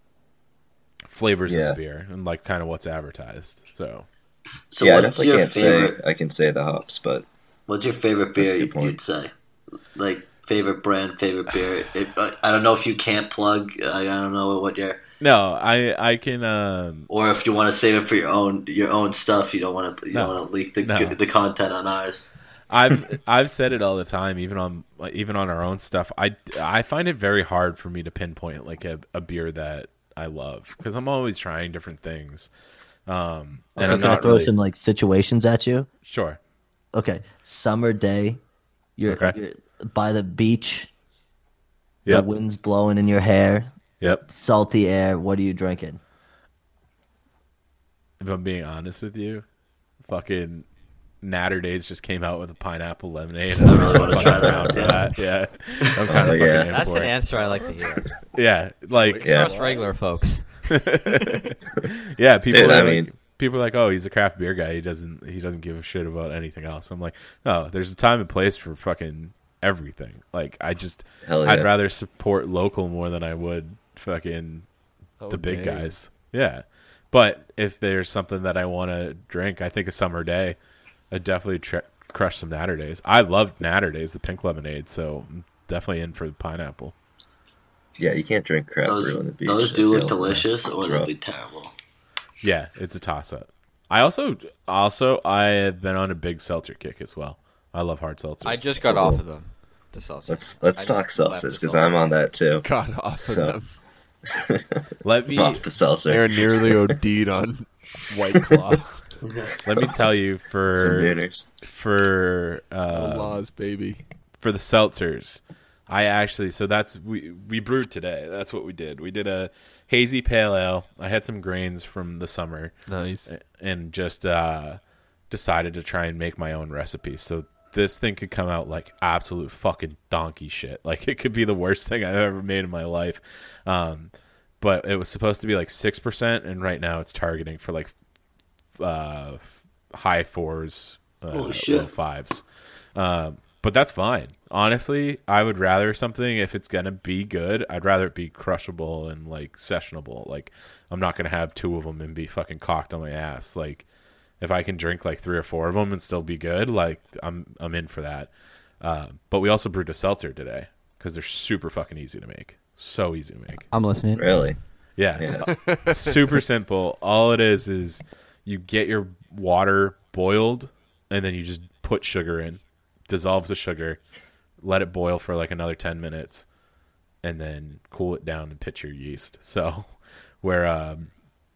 flavors yeah. of the beer and like kind of what's advertised. So, so yeah, I definitely can't favorite, say I can say the hops, but what's your favorite beer you, you'd say? Like favorite brand, favorite beer. It, I, I don't know if you can't plug. I, I don't know what your. No, I I can. Um, or if you want to save it for your own your own stuff, you don't want to you no, don't want to leak the no. the content on ours. I've I've said it all the time, even on even on our own stuff. I I find it very hard for me to pinpoint like a, a beer that. I love because I'm always trying different things. Um, and okay, I'm not really... throwing like situations at you. Sure. Okay. Summer day. You're, okay. you're by the beach. Yep. The wind's blowing in your hair. Yep. Salty air. What are you drinking? If I'm being honest with you, fucking Natter Days just came out with a pineapple lemonade. I don't really want to try that. that. Yeah. I'm kind uh, of yeah. That's an answer I like to hear. Yeah. Like yeah. Trust regular folks. yeah, people Dude, are I mean, like, people are like, oh, he's a craft beer guy. He doesn't he doesn't give a shit about anything else. I'm like, no, there's a time and place for fucking everything. Like I just yeah. I'd rather support local more than I would fucking oh, the big dang. guys. Yeah. But if there's something that I want to drink, I think a summer day, I definitely tr- crush some Natter Days. I loved Natter Days, the pink lemonade, so I'm definitely in for the pineapple. Yeah, you can't drink craft those, brew on the beach. Those do look delicious, or they'll be terrible. Yeah, it's a toss-up. I also, also, I have been on a big seltzer kick as well. I love hard seltzers. I just got cool. off of them. The seltzer. Let's let's I talk seltzers because I'm on that too. Got off so. of them. Let me off the seltzer. They're nearly OD'd on White Claw. Let me tell you for for uh, laws, baby. For the seltzers, I actually so that's we we brewed today. That's what we did. We did a hazy pale ale. I had some grains from the summer, nice, and just uh, decided to try and make my own recipe. So this thing could come out like absolute fucking donkey shit. Like it could be the worst thing I've ever made in my life. Um, but it was supposed to be like six percent. And right now it's targeting for like uh, high fours, uh, low fives. Um, but that's fine. Honestly, I would rather something, if it's going to be good, I'd rather it be crushable and like sessionable. Like I'm not going to have two of them and be fucking cocked on my ass. Like, if I can drink like three or four of them and still be good, like I'm I'm in for that. Uh, but we also brewed a seltzer today because they're super fucking easy to make. So easy to make. I'm listening. Really? Yeah. yeah. Super simple. All it is is you get your water boiled and then you just put sugar in, dissolve the sugar, let it boil for like another ten minutes, and then cool it down and pitch your yeast. So where... Um,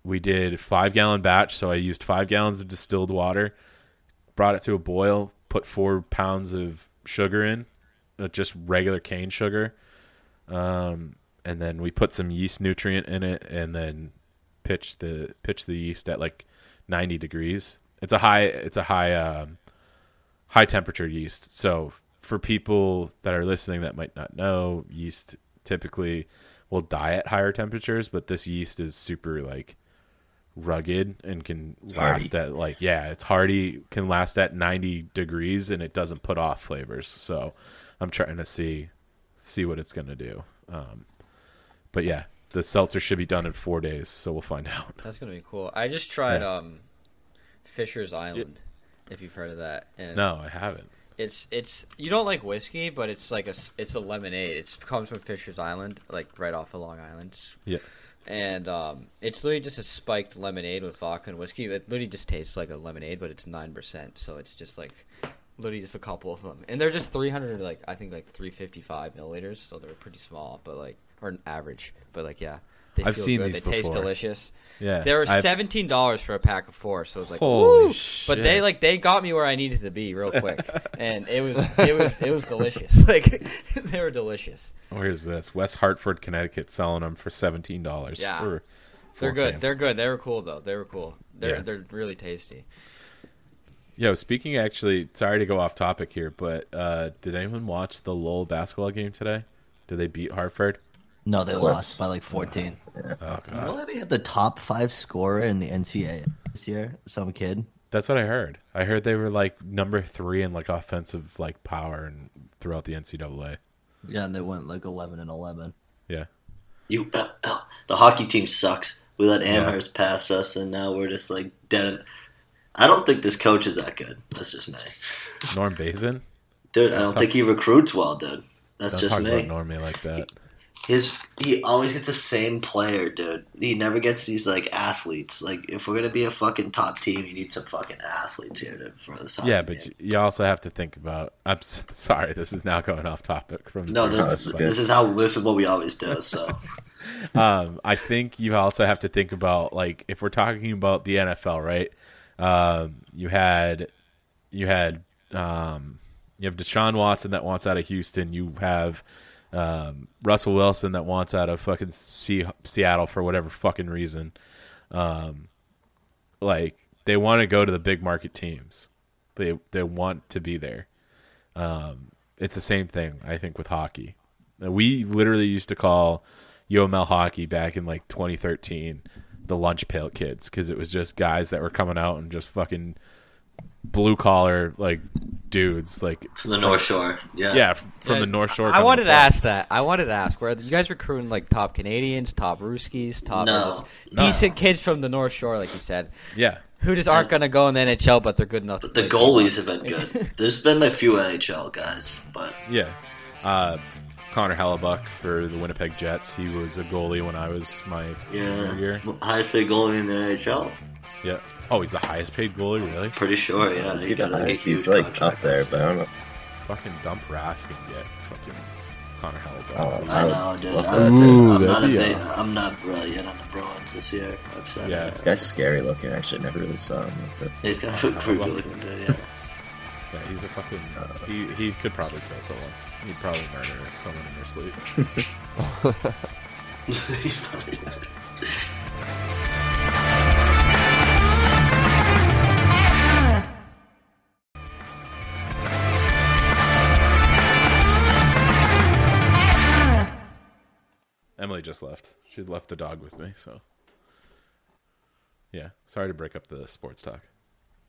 we did a five-gallon batch, so I used five gallons of distilled water, brought it to a boil, put four pounds of sugar in, just regular cane sugar, um, and then we put some yeast nutrient in it and then pitched the pitched the yeast at like ninety degrees. It's a high it's a high um, high temperature yeast. So for people that are listening that might not know, yeast typically will die at higher temperatures, but this yeast is super like rugged and can last hardy. at like yeah it's hardy can last at ninety degrees and it doesn't put off flavors, so I'm trying to see see what it's gonna do, um but yeah the seltzer should be done in four days, so we'll find out. That's gonna be cool. I just tried yeah. um Fisher's Island, it, if you've heard of that. And no, I haven't. It's it's you don't like whiskey, but it's like a it's a lemonade. It comes from Fisher's Island, like right off of Long Island. Yeah, and um, it's literally just a spiked lemonade with vodka and whiskey. It literally just tastes like a lemonade, but it's nine percent, so it's just like literally just a couple of them, and they're just three hundred like I think like three fifty five milliliters, so they're pretty small, but like or average, but like yeah, they I've feel seen good. These they before. Taste delicious. Yeah, they were seventeen dollars for a pack of four, so it was like, holy woo! Shit. But they like they got me where I needed to be real quick, and it was it was it was delicious. Like they were delicious. Where is this? West Hartford, Connecticut, selling them for seventeen dollars. Yeah, for they're good. Cans. They're good. They were cool though. They were cool. They're yeah. they're really tasty. Yo, speaking actually, sorry to go off topic here, but uh, did anyone watch the Lowell basketball game today? Did they beat Hartford? No, they lost by like fourteen. Yeah. Oh, God. Well, they had the top five scorer in the N C A A this year. Some kid. That's what I heard. I heard they were like number three in like offensive like power and throughout the N C A A. Yeah, and they went like eleven and eleven. Yeah. You, uh, uh, the hockey team sucks. We let Amherst yeah. pass us, and now we're just like dead. I don't think this coach is that good. That's just me. Norm Bazin? Dude, don't I don't talk- think he recruits well, dude. That's don't just talk me. About Normie like that. His he always gets the same player, dude. He never gets these like athletes. Like if we're gonna be a fucking top team, you need some fucking athletes here to for this. Yeah, but game. You also have to think about. I'm sorry, this is now going off topic from. No, this is, this is how this is what we always do. So, um, I think you also have to think about like if we're talking about the N F L, right? Um, you had, you had, um, you have Deshaun Watson that wants out of Houston. You have. Um, Russell Wilson that wants out of fucking C- Seattle for whatever fucking reason. Um, like, they want to go to the big market teams. They they want to be there. Um, it's the same thing, I think, with hockey. We literally used to call U M L hockey back in, like, twenty thirteen the lunch pail kids, because it was just guys that were coming out and just fucking blue-collar, like, dudes. Like from the from, North Shore. Yeah, yeah from yeah, the North Shore. I wanted to ask that. I wanted to ask, where you guys recruiting, like, top Canadians, top Ruskies, top no. No. decent kids from the North Shore, like you said. Yeah. Who just aren't going to go in the N H L, but they're good enough. But the goalies have been good. There's been a few N H L guys, but yeah. Uh, Connor Hellebuck for the Winnipeg Jets. He was a goalie when I was my yeah. year. Highest paid goalie in the N H L. Yeah. Oh, he's the highest paid goalie, really? Pretty sure, yeah. He's, he got like, he's like up there, but I don't know. Fucking dump Rask and get fucking Connor Hellebuck. Oh, I know, dude. I'm, Ooh, I'm, not big, I'm not brilliant on the Bruins this year. Upset. Yeah, this guy's scary looking. Actually, I never really saw him. Like he's got kind of pretty good looking, dude. Yeah. Yeah, he's a fucking. Uh, he he could probably kill someone. He'd probably murder someone in their sleep. Emily just left. She left the dog with me, so. Yeah, sorry to break up the sports talk.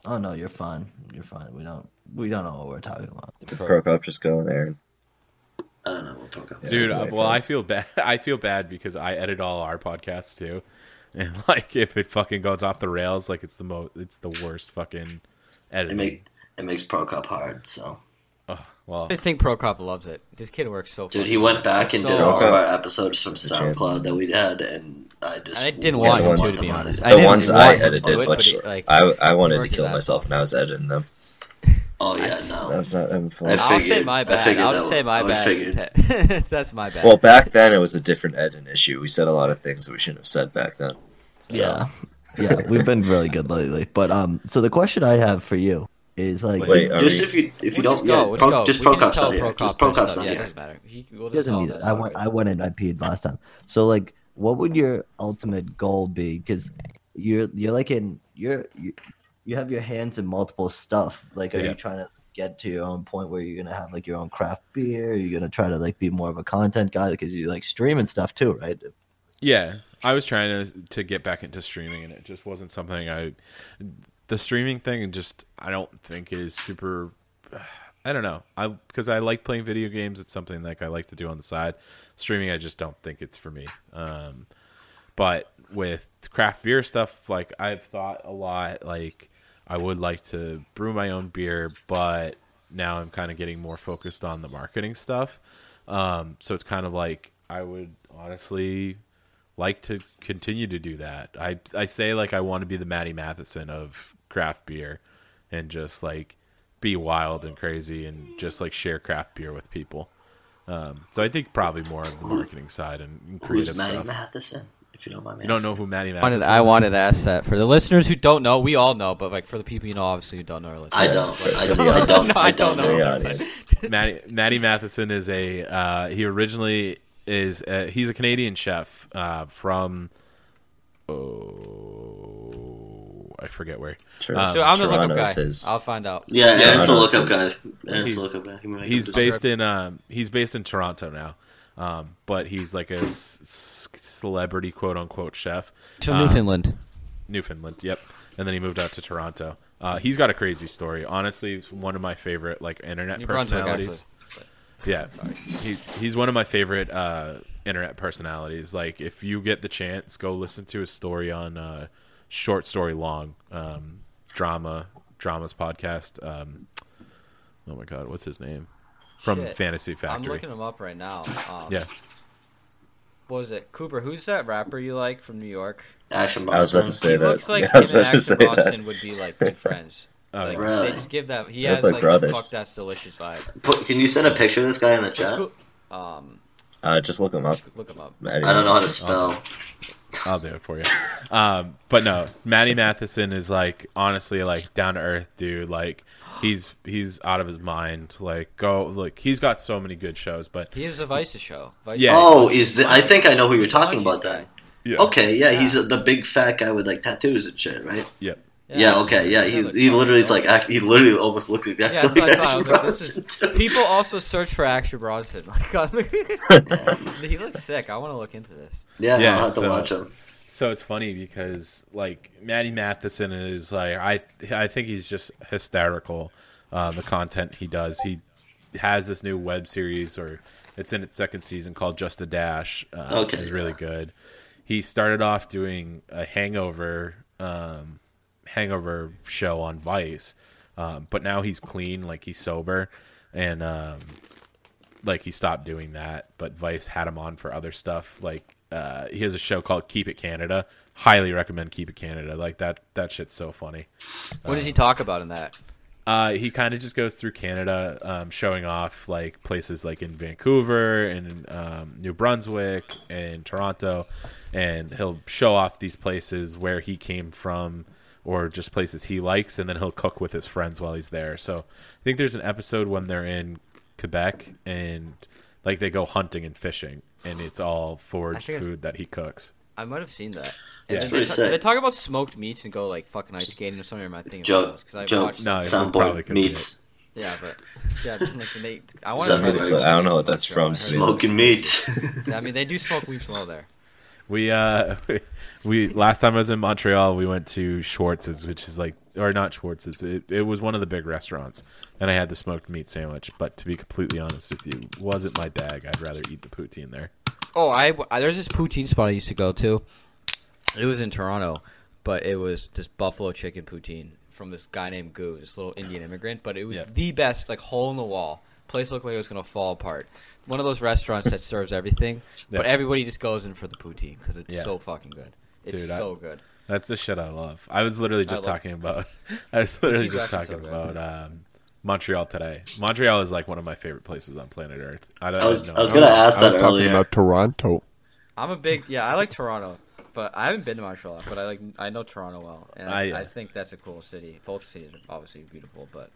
Oh no, you're fine. You're fine. We don't we don't know what we're talking about. Prokop just going there. I don't know what Prokop. Dude, yeah, well, I feel bad. I feel bad because I edit all our podcasts too. And like if it fucking goes off the rails, like it's the mo- it's the worst fucking editing. It make it makes Prokop hard, so. Oh, well. I think Prokop loves it. This kid works so. Dude, he went back and so did all Prokop. Of our episodes from SoundCloud that we had, and I just I didn't want the ones, to be honest. The I ones I edited, it, which it, like, I I wanted to kill myself when I was editing them. Oh yeah, no, that was not having fun. I'll say my bad. I'll just say my bad. That's my bad. Well, back then it was a different editing issue. We said a lot of things that we shouldn't have said back then. So. Yeah, yeah, we've been really good lately. But um, so the question I have for you. Is like Wait, just we, if you if you we'll don't go, yeah, pro, go. Just Prokop's on here. Just Prokop's on here. Yeah, doesn't matter. He, we'll he doesn't need it. I went I went in. I peed last time. So like, what would your ultimate goal be? Because you're you're like in you're you, you have your hands in multiple stuff. Like, are yeah. you trying to get to your own point where you're gonna have like your own craft beer? You're gonna try to like be more of a content guy because you like streaming stuff too, right? Yeah, I was trying to to get back into streaming, and it just wasn't something I. The streaming thing just I don't think is super I don't know. I because I like playing video games, it's something like I like to do on the side. Streaming I just don't think it's for me. Um, but with craft beer stuff, like I've thought a lot, like I would like to brew my own beer, but now I'm kind of getting more focused on the marketing stuff. Um, so it's kind of like I would honestly like to continue to do that. I I say like I want to be the Matty Matheson of craft beer and just like be wild and crazy and just like share craft beer with people. Um, so I think probably more of the marketing side and creative stuff. Who's Matty Matheson? If you don't mind me asking. You don't know who Matty Matheson is? I wanted to ask that. For the listeners who don't know, we all know, but like for the people you know, obviously you don't know. I don't. I don't. I don't. I don't know. Matty Matty Matheson is a, uh, he originally is a, he's a Canadian chef uh, from oh I forget where. Sure. Um, so I'm the lookup guy. His... I'll find out. Yeah, yeah it's a lookup his... guy. Yeah, he's, look up. He he's based start. in um, he's based in Toronto now, um, but he's like a s- celebrity quote unquote chef to um, Newfoundland. Newfoundland, yep. And then he moved out to Toronto. Uh, he's got a crazy story. Honestly, one of my favorite like internet New personalities. Yeah, he, he's one of my favorite uh, internet personalities. Like, if you get the chance, go listen to his story on uh, Short Story Long, um, drama, drama's podcast. Um, oh, my God, what's his name? From Shit. Fantasy Factory. I'm looking him up right now. Um, yeah. What was it? Cooper, who's that rapper you like from New York? Action Bronson. I was about to say he that. Looks like yeah, I was about to say Bronson that. would be, like, good friends. Oh, like, really? They just give that. He has like, like the fuck that's delicious vibe. Can you send a picture of this guy in the chat? Um, uh, just look him up. Look him up. I don't know how to spell. I'll do it for you. Um, but no, Matty Matheson is like honestly like down to earth dude. Like he's he's out of his mind. Like go look, he's got so many good shows. But he has a Vice show. Vice yeah. Oh, is the, I think I know who you're talking about. That. Yeah. Okay. Yeah, yeah. He's a, the big fat guy with like tattoos and shit, right? Yep. Yeah, yeah, okay, yeah, he, he literally is like, actually, he literally almost looks exactly yeah, like Action Bronson. Like, people also search for Action Bronson. Like, he looks sick. I want to look into this. Yeah, yeah, I'll have so, to watch him. So it's funny because, like, Matty Matheson is, like, I I think he's just hysterical, uh, the content he does. He has this new web series, or it's in its second season, called Just a Dash. Uh, okay. It's really good. He started off doing a hangover um hangover show on Vice, um but now he's clean, like he's sober, and um like he stopped doing that, but Vice had him on for other stuff. Like uh he has a show called Keep It Canada. Highly recommend Keep It Canada. Like that that shit's so funny. What um, does he talk about in that? Uh he kind of just goes through Canada, um showing off like places like in Vancouver and um New Brunswick and Toronto, and he'll show off these places where he came from or just places he likes, and then he'll cook with his friends while he's there. So I think there's an episode when they're in Quebec, and like they go hunting and fishing, and it's all foraged food that he cooks. I might have seen that. And yeah, they, ta- they talk about smoked meats and go like fucking ice skating or something. Or my thing Joe, Joe, no, soundboard meats. Yeah, but yeah, like they, I want to. Really, I don't know what that's from. Smoking meat. Yeah, I mean, they do smoke meats well there. We uh we last time I was in Montreal, we went to Schwartz's, which is like or not Schwartz's. It it was one of the big restaurants, and I had the smoked meat sandwich. But to be completely honest with you, wasn't my bag. I'd rather eat the poutine there. Oh, I, I there's this poutine spot I used to go to. It was in Toronto, but it was this buffalo chicken poutine from this guy named Goo, this little Indian immigrant. But it was yeah. the best, like hole in the wall. Place looked like it was gonna fall apart. One of those restaurants that serves everything, yeah. but everybody just goes in for the poutine because it's yeah. so fucking good. It's Dude, so I, good. That's the shit I love. I was literally just talking it. about. I was literally Poutine's just talking so about um, Montreal today. Montreal is like one of my favorite places on planet Earth. I, don't, I was, know. I was gonna I was, ask I was that talking earlier. About Toronto. I'm a big yeah. I like Toronto, but I haven't been to Montreal. But I like I know Toronto well, and I, I, I think that's a cool city. Both cities are obviously beautiful, but.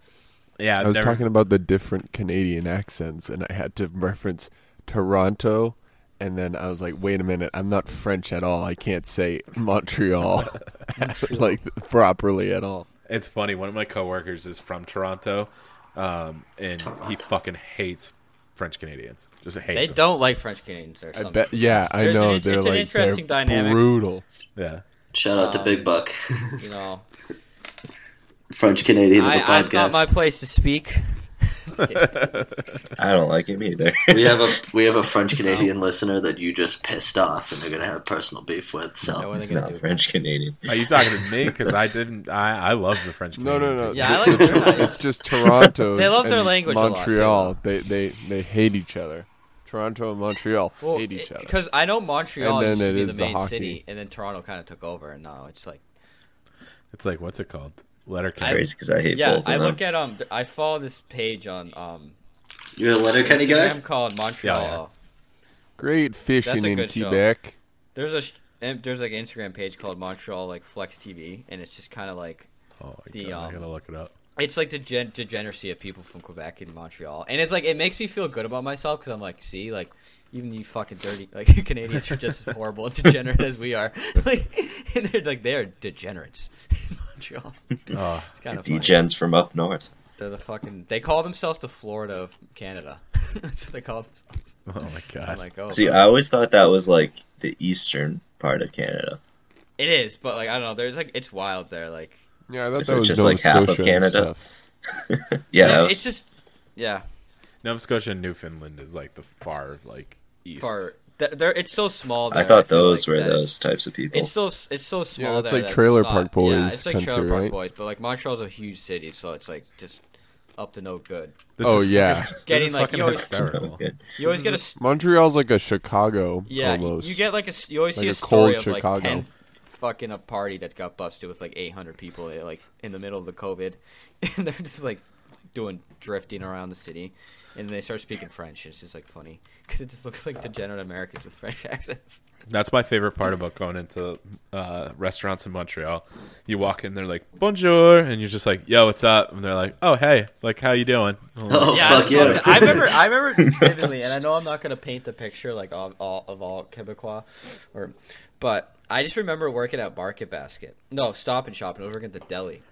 Yeah, I've I was never... talking about the different Canadian accents, and I had to reference Toronto, and then I was like, wait a minute, I'm not French at all. I can't say Montreal like properly at all. It's funny. One of my coworkers is from Toronto, um, and Toronto. He fucking hates French Canadians. Just hates They them. Don't like French Canadians. Or something. I bet, yeah, I There's know. An, they're it's like, an interesting they're dynamic. Brutal. Yeah. Shout out um, to Big Buck. You know. French Canadian of the podcast. It's not my place to speak. I don't like him either. we have a we have a French Canadian no. listener that you just pissed off, and they're gonna have personal beef with. So no, it's not French Canadian. Are you talking to me? Because I didn't. I, I love the French Canadian. No, no, no. Yeah, I like the, it's just Toronto. They love their language. Montreal. A lot, they they they hate each other. Toronto and Montreal well, hate each other. Because I know Montreal used to be the main the city, and then Toronto kind of took over, and now it's like it's like what's it called? Letterkenny, because I hate yeah, both of them. Yeah, I look at um, I follow this page on um. You're a Letterkenny guy. I'm called Montreal. Yeah, yeah. Great fishing in Quebec. There's a there's like an Instagram page called Montreal like Flex T V, and it's just kind of like oh my the God, um. I gotta look it up. It's like the gen- degeneracy of people from Quebec and Montreal, and it's like it makes me feel good about myself because I'm like, see, like even you fucking dirty like Canadians are just as horrible and degenerate as we are. Like, and they're like they're degenerates. Montreal. Oh, it's kind of degens from up north. They're the fucking. They call themselves the Florida of Canada. That's what they call themselves. Oh my god! Like, oh, See, man. I always thought that was like the eastern part of Canada. It is, but like I don't know. There's like it's wild there. Like yeah, I thought that was just Nova like Scotia half of Canada. yeah, yeah was... it's just yeah. Nova Scotia and Newfoundland is like the far like east. Far. They're, it's so small. There, I thought I those like were those types of people. It's so it's so small. Yeah, it's there like Trailer it's Park not, Boys. Yeah, it's like country, Trailer Park right? Boys, but like Montreal's a huge city, so it's like just up to no good. This oh is, yeah, getting like you always, you always get a Montreal's like a Chicago. Yeah, almost. You get like a you always like see a, a story cold of Chicago. Like ten fucking a party that got busted with like eight hundred people like in the middle of the COVID, and they're just like doing drifting around the city. and they start speaking French. It's just like funny because it just looks like degenerate Americans with French accents. That's my favorite part about going into uh, restaurants in Montreal. You walk in, they're like "Bonjour," and you're just like, "Yo, what's up?" And they're like, "Oh, hey, like, how you doing?" Like, oh, yeah, fuck I, yeah. I remember, I remember vividly, and I know I'm not gonna paint the picture like all, all, of all Quebecois, or, but I just remember working at Market Basket. No, Stop and Shop, and I was working at the deli,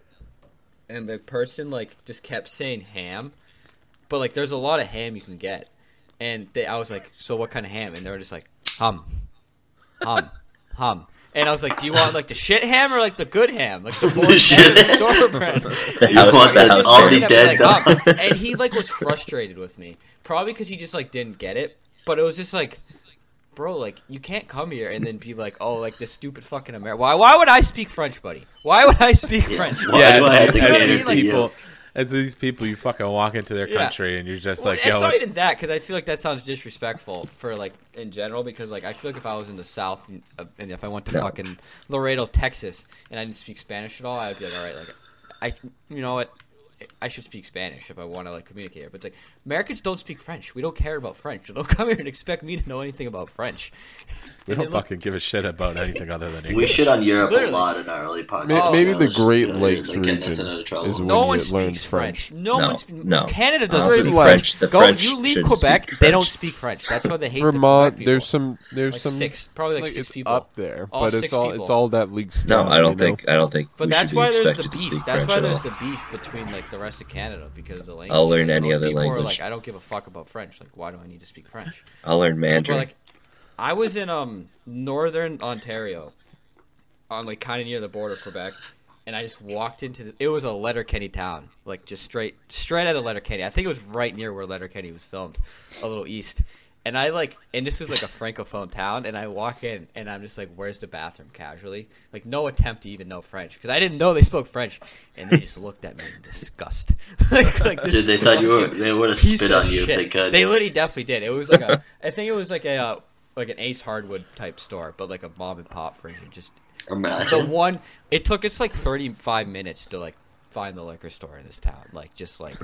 and the person like just kept saying ham. But, like, there's a lot of ham you can get. And they, I was like, so what kind of ham? And they were just like, hum, hum, hum. And I was like, do you want, like, the shit ham or, like, the good ham? Like, the, the shit ham? The store bread. The house, like, the house already dead. Like, um. And he, like, was frustrated with me. Probably because he just, like, didn't get it. But it was just like, bro, like, you can't come here and then be like, oh, like, this stupid fucking American. Why, why would I speak French, buddy? Why would I speak yeah. French? Why yeah, do I have to get it to you? As these people, you fucking walk into their country yeah. and you're just well, like, yo, it's not even that, because I feel like that sounds disrespectful for, like, in general, because, like, I feel like if I was in the South and, uh, and if I went to no. fucking Laredo, Texas, and I didn't speak Spanish at all, I would be like, all right, like, I, you know what, I should speak Spanish if I want to, like, communicate here. But it's like, Americans don't speak French. We don't care about French. So don't come here and expect me to know anything about French. We and don't fucking look- give a shit about anything other than English. We shit on Europe Literally. a lot in our early podcasts. Maybe oh, the Great Lakes like region is when no one learns French. French. No, no one speaks no. Canada doesn't speak French. French. The Go, French you leave Quebec, they don't speak French. That's why they hate Vermont, the there's some, there's like some, six, probably like, like six it's people. up there, all but it's all, people. it's all that leaks down. No, I don't think, I don't think we should be expected to speak French at all. That's why there's the beef between, like, the rest of Canada, because the language. I'll learn any other language. Like, I don't give a fuck about French. Like, why do I need to speak French? I'll learn Mandarin. Like, I was in um northern Ontario, on like kind of near the border of Quebec, and I just walked into the, it was a Letterkenny town, like just straight straight out of Letterkenny. I think it was right near where Letterkenny was filmed, a little east. And I like, and this was like a francophone town, and I walk in, and I'm just like, where's the bathroom? Casually, like no attempt to even know French, because I didn't know they spoke French, and they just looked at me in disgust. like, like, Dude, they thought you were, they would have spit on you shit. if they could. They literally definitely did. It was like a, I think it was like a, uh, like an Ace Hardwood type store, but like a mom and pop fridge. Just Imagine. the one, it took us like thirty-five minutes to like find the liquor store in this town. Like just like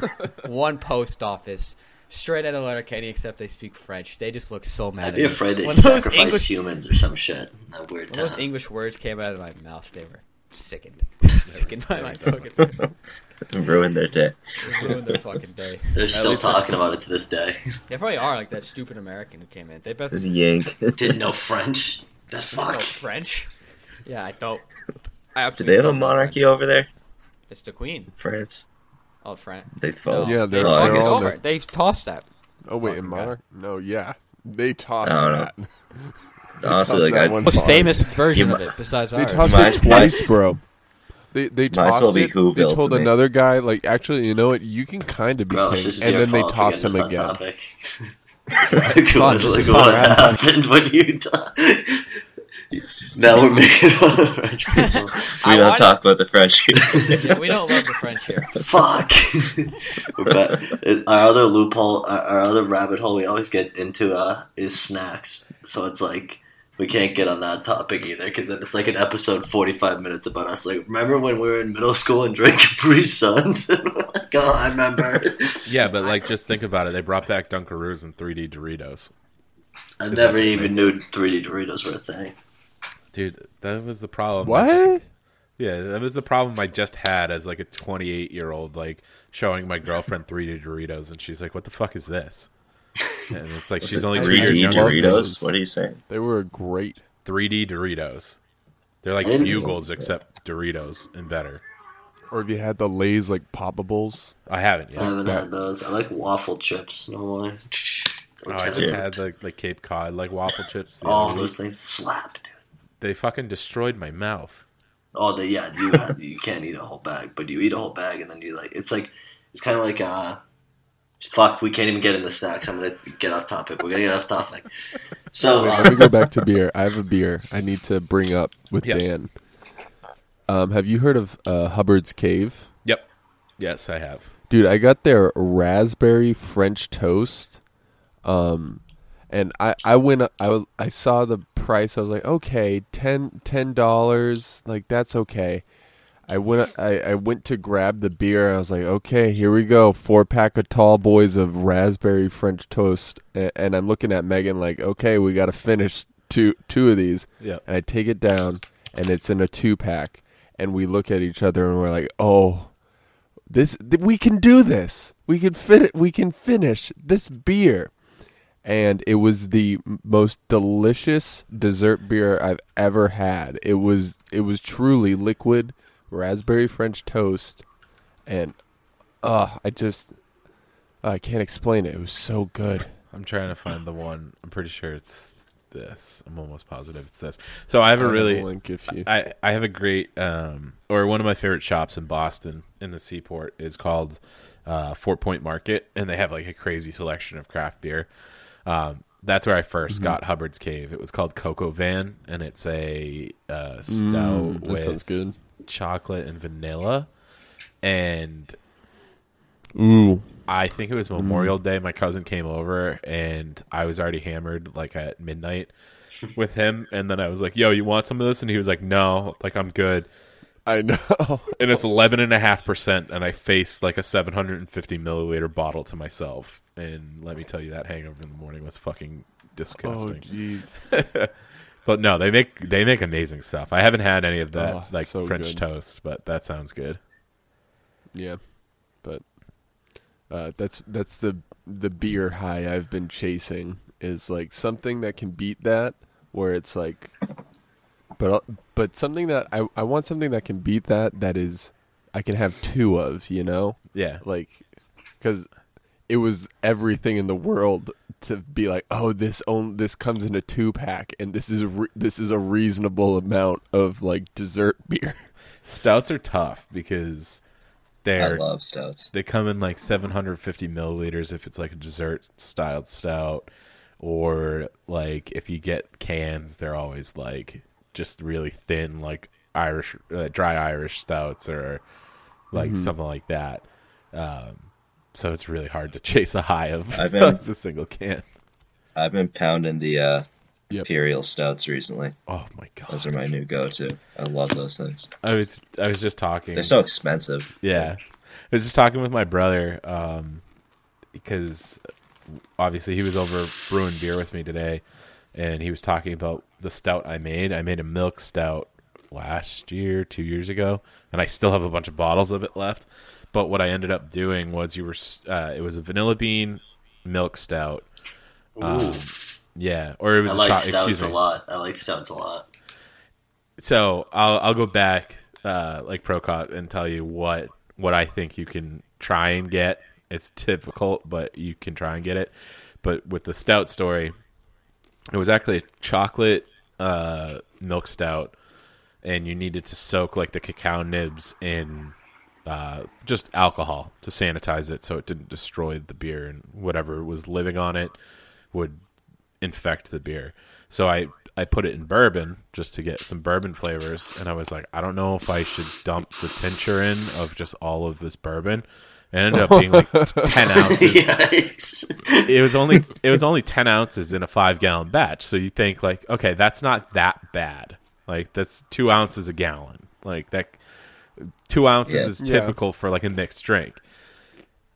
one post office. Straight out of Letterkenny, except they speak French. They just look so mad I'd at me. I'd be afraid they sacrificed English... humans or some shit. That weird when those English words came out of my mouth, they were sickened. sickened by my fucking... Ruined their day. Ruined their fucking day. They're at still talking about it to this day. They probably are, like that stupid American who came in. They both... This yank. Didn't know French. That fuck. Didn't know French? Yeah, I don't... I Do they have a monarchy over there? It's the Queen. France. Oh, France. They fought. No, yeah, they're, they're, they're all over. They tossed that. Oh, wait, in Monarch? No, yeah. They tossed no, that. No. It's honestly like that I, one most far. famous version you, of it besides ours. They tossed my, it twice, bro. They they tossed well it. They told another me. guy, like, actually, you know what? You can kind of be bro, king. And then they tossed him again. What happened when you talk? Now we're making fun of French people. We I don't talk it. about the French here. Yeah, we don't love the French here. Fuck. Our other loophole, our other rabbit hole we always get into uh, is snacks. So it's like, we can't get on that topic either, because then it's like an episode forty-five minutes about us. Like, remember when we were in middle school and drank Capri Suns? Like, oh, I remember. Yeah, but like, just think about it. They brought back Dunkaroos and three D Doritos. I Did never even knew three D Doritos were a thing. Dude, that was the problem. What? Yeah, that was the problem I just had as like a twenty-eight-year-old, like showing my girlfriend three D Doritos, and she's like, "What the fuck is this?" And it's like she's it only three D Doritos. What are you saying? They were great. three D Doritos. They're like Bugles except Doritos and better. Or have you had the Lay's like poppables? I haven't yet. I haven't had those. I like waffle chips. No more. Oh, I just had like like Cape Cod like waffle chips. Oh, those things slapped. They fucking destroyed my mouth. Oh, they, yeah, you have, you can't eat a whole bag, but you eat a whole bag, and then you like it's like it's kind of like uh, fuck, we can't even get into snacks. I'm gonna get off topic. We're gonna get off topic. So Wait, uh, let me go back to beer. I have a beer I need to bring up with yep. Dan. Um, have you heard of uh, Hubbard's Cave? Yep. Yes, I have. Dude, I got their raspberry French toast. Um. And I, I went I, I saw the price. I was like, okay, ten dollars, like that's okay. I went I, I went to grab the beer. I was like, okay, here we go. Four pack of tall boys of raspberry French toast. And I'm looking at Megan like, okay, we got to finish two two of these. Yeah. And I take it down, and it's in a two pack. And we look at each other, and we're like, oh, this we can do this. We can fit it. We can finish this beer. And it was the most delicious dessert beer I've ever had. It was it was truly liquid raspberry French toast, and uh I just I can't explain it. It was so good. I'm trying to find the one. I'm pretty sure it's this. I'm almost positive it's this. So I have a really link if you... I I have a great um or one of my favorite shops in Boston in the Seaport is called uh, Fort Point Market, and they have like a crazy selection of craft beer. Um, that's where I first mm-hmm. got Hubbard's Cave. It was called Cocoa Van, and it's a uh, stout mm, that with sounds good. Chocolate and vanilla. And ooh, I think it was Memorial mm. Day. My cousin came over, and I was already hammered like at midnight with him. And then I was like, yo, you want some of this? And he was like, no, like I'm good. I know. And it's eleven and a half percent, and I faced like a seven hundred fifty milliliter bottle to myself. And let me tell you, that hangover in the morning was fucking disgusting. Oh, jeez. But no, they make they make amazing stuff. I haven't had any of that, oh, like so French good. Toast, but that sounds good. Yeah, but uh, that's that's the the beer high I've been chasing, is like something that can beat that, where it's like, but but something that I I want something that can beat that that is I can have two of, you know? Yeah, like because. It was everything in the world to be like, oh, this own this comes in a two pack, and this is re- this is a reasonable amount of like dessert beer. Stouts are tough because they're I love stouts. They come in like seven hundred fifty milliliters if it's like a dessert styled stout, or like if you get cans, they're always like just really thin, like Irish uh, dry Irish stouts or like mm-hmm. something like that. Um, So it's really hard to chase a high of I've been, a single can. I've been pounding the uh, yep. Imperial Stouts recently. Oh, my God. Those are my new go-to. I love those things. I was I was just talking. They're so expensive. Yeah. I was just talking with my brother um, because obviously he was over brewing beer with me today, and he was talking about the stout I made. I made a milk stout last year, two years ago, and I still have a bunch of bottles of it left. But what I ended up doing was you were uh, it was a vanilla bean milk stout. Um, yeah, or it was I like a to- stouts a lot. I like stouts a lot. So I'll I'll go back uh, like Procop and tell you what what I think you can try and get. It's difficult, but you can try and get it. But with the stout story, it was actually a chocolate uh, milk stout, and you needed to soak like the cacao nibs in. Uh, just alcohol to sanitize it so it didn't destroy the beer, and whatever was living on it would infect the beer. So I, I put it in bourbon just to get some bourbon flavors, and I was like, I don't know if I should dump the tincture in of just all of this bourbon. It ended up being like ten ounces. Yikes. It was only it was only ten ounces in a five-gallon batch. So you think like, okay, that's not that bad. Like that's two ounces a gallon. Like that... Two ounces yeah. is typical yeah. for like a mixed drink,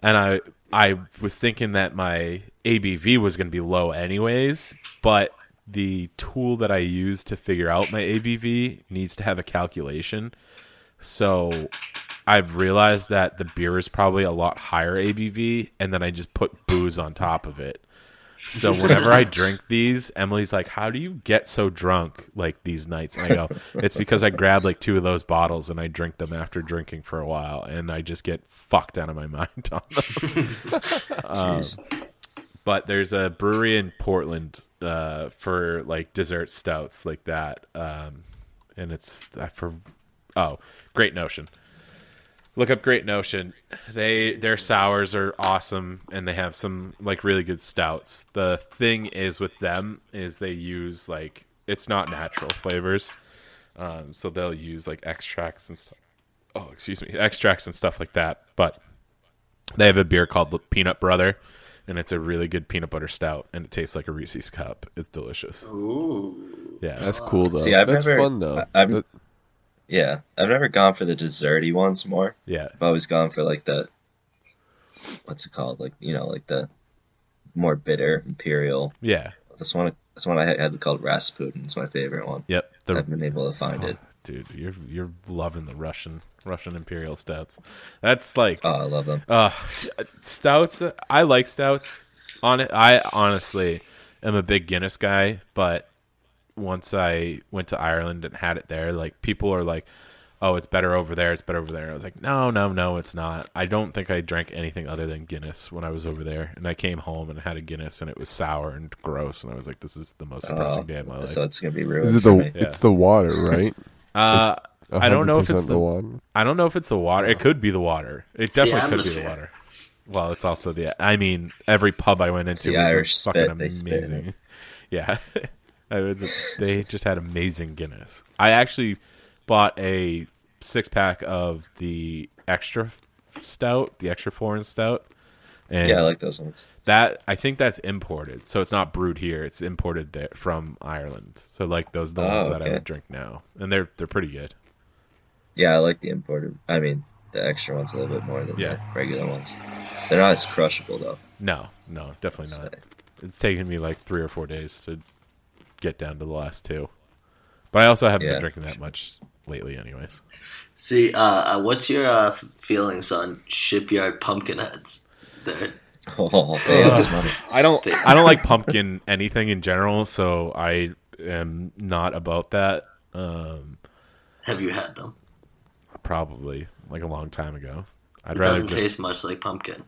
and I I was thinking that my A B V was going to be low anyways, but the tool that I use to figure out my A B V needs to have a calculation. So I've realized that the beer is probably a lot higher A B V, and then I just put booze on top of it. So whenever I drink these, Emily's like, how do you get so drunk like these nights? And I go, it's because I grabbed like two of those bottles and I drink them after drinking for a while, and I just get fucked out of my mind on them. um, but there's a brewery in Portland uh, for like dessert stouts like that. Um, and it's uh, for, oh, Great Notion. Look up Great Notion. They their sours are awesome, and they have some like really good stouts. The thing is with them is they use like it's not natural flavors, um, so they'll use like extracts and stuff. Oh, excuse me, extracts and stuff like that. But they have a beer called Peanut Brother, and it's a really good peanut butter stout, and it tastes like a Reese's cup. It's delicious. Ooh, yeah, that's cool though. See, I've that's never, fun though. I've, that... Yeah, I've never gone for the desserty ones more. Yeah, I've always gone for like the, what's it called? Like, you know, like the more bitter imperial. Yeah, this one, this one I had called Rasputin. It's my favorite one. Yep, the, I've been able to find oh, it. Dude, you're you're loving the Russian Russian imperial stouts. That's like oh, I love them. Uh, stouts. I like stouts. On it, I honestly am a big Guinness guy, but once I went to Ireland and had it there, like people are like, oh, it's better over there, it's better over there. I was like, no, no, no, it's not. I don't think I drank anything other than Guinness when I was over there. And I came home and had a Guinness and it was sour and gross. And I was like, this is the most depressing oh, day of my life. So it's going to be ruined. Is it the, yeah. It's the water, right? Uh, I don't know if it's the, the water. I don't know if it's the water. It could be the water. It definitely yeah, could be fair. The water. Well, it's also the, I mean, every pub I went into was fucking amazing. Yeah. I was, they just had amazing Guinness. I actually bought a six pack of the extra stout, the extra foreign stout. And yeah, I like those ones. That I think that's imported, so it's not brewed here. It's imported there from Ireland. So like those are the ones oh, okay. that I would drink now, and they're they're pretty good. Yeah, I like the imported. I mean, the extra ones a little bit more than yeah. the regular ones. They're not as crushable though. No, no, definitely not. It's taken me like three or four days to get down to the last two, but I also haven't yeah. been drinking that much lately anyways. See, uh what's your uh, feelings on Shipyard Pumpkinheads? They're... Oh, they uh, I don't they... I don't like pumpkin anything in general, so I am not about that. Um have you had them? Probably like a long time ago. I'd it rather doesn't just... taste much like pumpkin.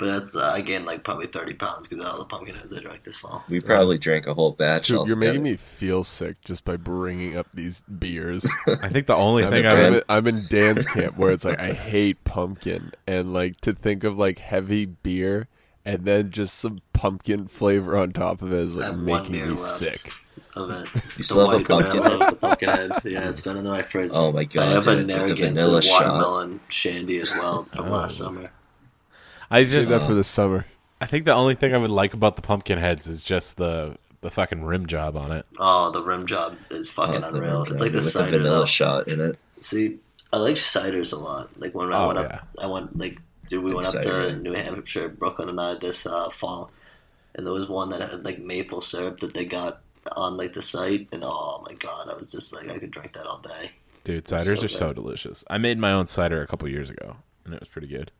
But that's, uh, I gained like probably thirty pounds because of all the pumpkin heads I drank this fall. We probably drank a whole batch. Dude, you're making me feel sick just by bringing up these beers. I think the only thing I I'm, in, I'm in Dan's camp where it's like I hate pumpkin, and like to think of like heavy beer and then just some pumpkin flavor on top of it is like making me sick. Of it. You still have a pumpkin head? The pumpkin head. Yeah, it's been in my fridge. Oh my god! I have a Narragansett watermelon shandy as well from oh. last summer. I just save that for the summer. I think the only thing I would like about the pumpkin heads is just the, the fucking rim job on it. Oh, the rim job is fucking oh, unreal. It's like the with cider vanilla though. Shot in it. See, I like ciders a lot. Like when I oh, went yeah. up, I went like dude, we went up to New Hampshire, Brooklyn, and I this uh, fall, and there was one that had like maple syrup that they got on like the site, and oh my god, I was just like I could drink that all day. Dude, ciders so are good. So delicious. I made my own cider a couple years ago, and it was pretty good.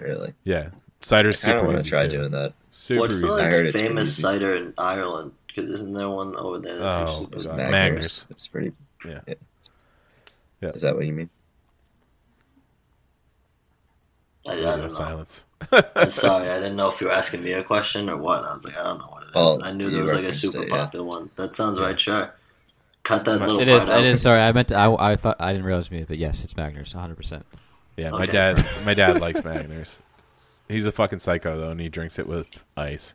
Really? Yeah, cider's super easy. I don't want to try too. Doing that. Super What's easy. The like, famous cider in Ireland? Because isn't there one over there? That's oh, actually Magners. Magners. It's pretty. Yeah. yeah. Yeah. Is that what you mean? I, I don't know. Silence. I'm sorry, I didn't know if you were asking me a question or what. I was like, I don't know what it is. Oh, I knew there was like a super state, popular yeah. one. That sounds yeah. right. Sure. Cut that little it part is, out. It is. Sorry, I meant. To, I, I thought I didn't realize me, but yes, it's Magners, one hundred percent. Yeah, okay. my dad. My dad likes Magners. He's a fucking psycho though, and he drinks it with ice.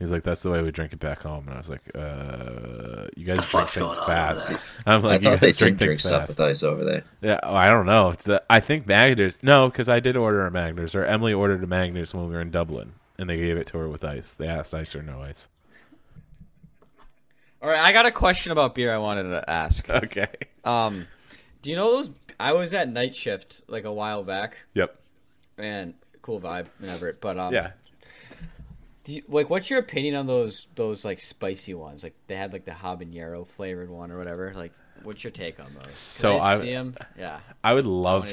He's like, "That's the way we drink it back home." And I was like, "Uh, you guys drink things fast." I'm like, I "You guys they drink, drink things fast." With ice over there. Yeah, oh, I don't know. The, I think Magners. No, because I did order a Magners, or Emily ordered a Magners when we were in Dublin, and they gave it to her with ice. They asked ice or no ice. All right, I got a question about beer I wanted to ask. Okay. Um, do you know those? I was at night shift like a while back. Yep. And cool vibe and Everett, but um, yeah. Do you, like, what's your opinion on those those like spicy ones? Like they had like the habanero flavored one or whatever. Like, what's your take on those? Can so I, I see them? Yeah. I would love.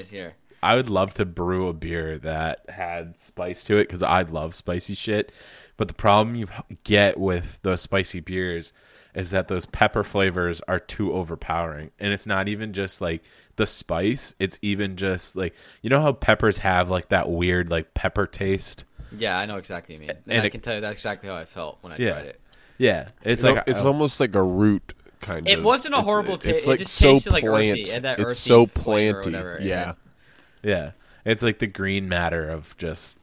I would love to brew a beer that had spice to it because I love spicy shit. But the problem you get with those spicy beers is that those pepper flavors are too overpowering, and it's not even just like the spice, it's even just like, you know how peppers have like that weird like pepper taste? Yeah, I know exactly what you mean. And, and I it, can tell you that's exactly how I felt when I yeah, tried it. Yeah. It's you like know, it's almost like a root kind it of. It wasn't a horrible taste. It's, it's like it just so tasted plant. Like earthy, and that it's earthy so planty. Whatever, yeah. It, yeah. It's like the green matter of just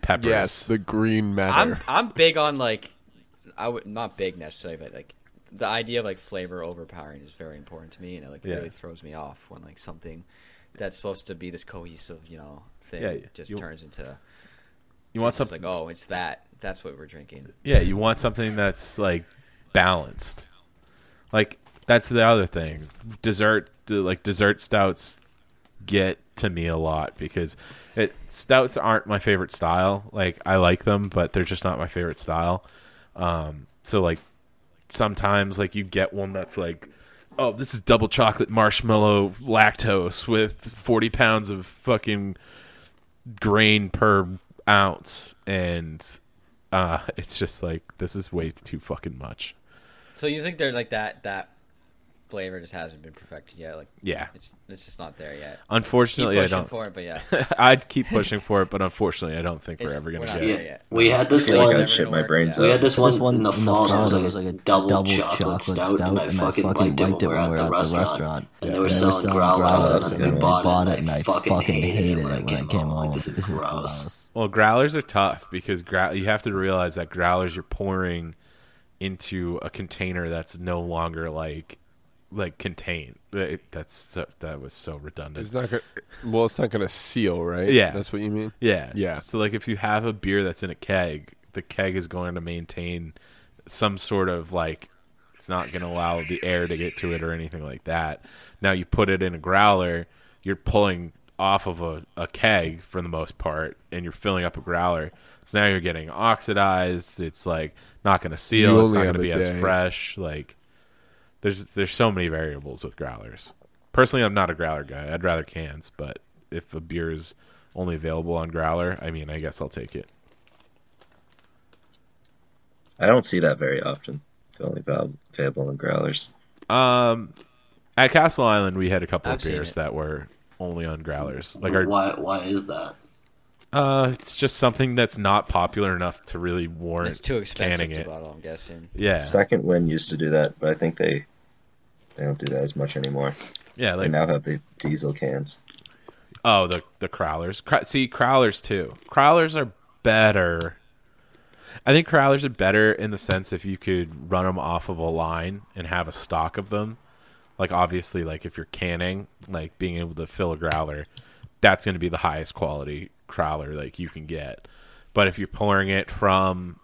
peppers. Yes, the green matter. I'm I'm big on like I would not big necessarily, but like the idea of like flavor overpowering is very important to me, and it like yeah. really throws me off when like something that's supposed to be this cohesive, you know, thing yeah, yeah. just you, turns into. You want something like, oh, it's that. That's what we're drinking. Yeah, you want something that's like balanced. Like That's the other thing. Dessert, like dessert stouts, get to me a lot because it, stouts aren't my favorite style. Like I like them, but they're just not my favorite style. Um, so like sometimes like you get one that's like, oh, this is double chocolate marshmallow lactose with forty pounds of fucking grain per ounce, and uh, it's just like this is way too fucking much. So you think they're like that that flavor just hasn't been perfected yet? Like yeah, it's it's just not there yet. Unfortunately, I don't. For it, but yeah, I'd keep pushing for it, but unfortunately, I don't think we're ever gonna get it. We had this one. Shit my brains. We had this one in the fall. That was like it was like a double chocolate stout, and I fucking liked it. We were at the restaurant, and they were selling growlers, and I bought it, and I fucking hated it when I came home. This is gross. Well, growlers are tough because you have to realize that growlers you're pouring into a container that's no longer like like contained. That's that was so redundant. It's not gonna, well, it's not gonna seal, right? Yeah, that's what you mean. Yeah, yeah. So like, if you have a beer that's in a keg, the keg is going to maintain some sort of like. It's not gonna allow the air to get to it or anything like that. Now you put it in a growler, you're pulling off of a, a keg for the most part, and you're filling up a growler. So now you're getting oxidized. It's like. Not going to seal. It's not going to be as fresh. Like, there's there's so many variables with growlers. Personally, I'm not a growler guy. I'd rather cans. But if a beer is only available on growler, I mean, I guess I'll take it. I don't see that very often. It's only available on growlers. Um, at Castle Island, we had a couple I've of beers that were only on growlers. Like, our, why? Why is that? Uh, it's just something that's not popular enough to really warrant too canning to it. Bottle, I'm guessing. Yeah, Second Wind used to do that, but I think they they don't do that as much anymore. Yeah, like, they now have the diesel cans. Oh, the the crowlers. Cr- see, crowlers too. Crowlers are better. I think crowlers are better in the sense if you could run them off of a line and have a stock of them. Like obviously, like if you're canning, like being able to fill a growler, that's going to be the highest quality crowler like you can get. But if you're pouring it from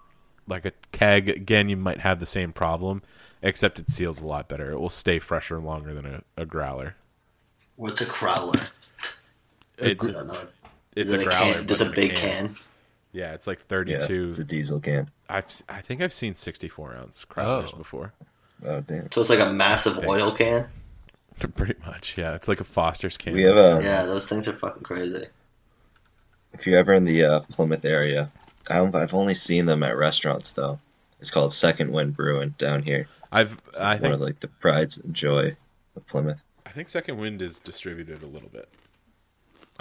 like a keg, again, you might have the same problem, except it seals a lot better. It will stay fresher longer than a, a growler. What's a crowler? It's, it's, a, it's a growler. Just a big can. can. Yeah, it's like thirty-two. Yeah, it's a diesel can. I've I think I've seen sixty-four ounce crowlers oh. before. Oh damn! So it's like a massive oil can. Pretty much, yeah. It's like a Foster's can. We have a, yeah, those things are fucking crazy. If you're ever in the uh, Plymouth area, I'm, I've only seen them at restaurants though. It's called Second Wind Brewing down here. I've it's I think one of like the prides and joy of Plymouth. I think Second Wind is distributed a little bit.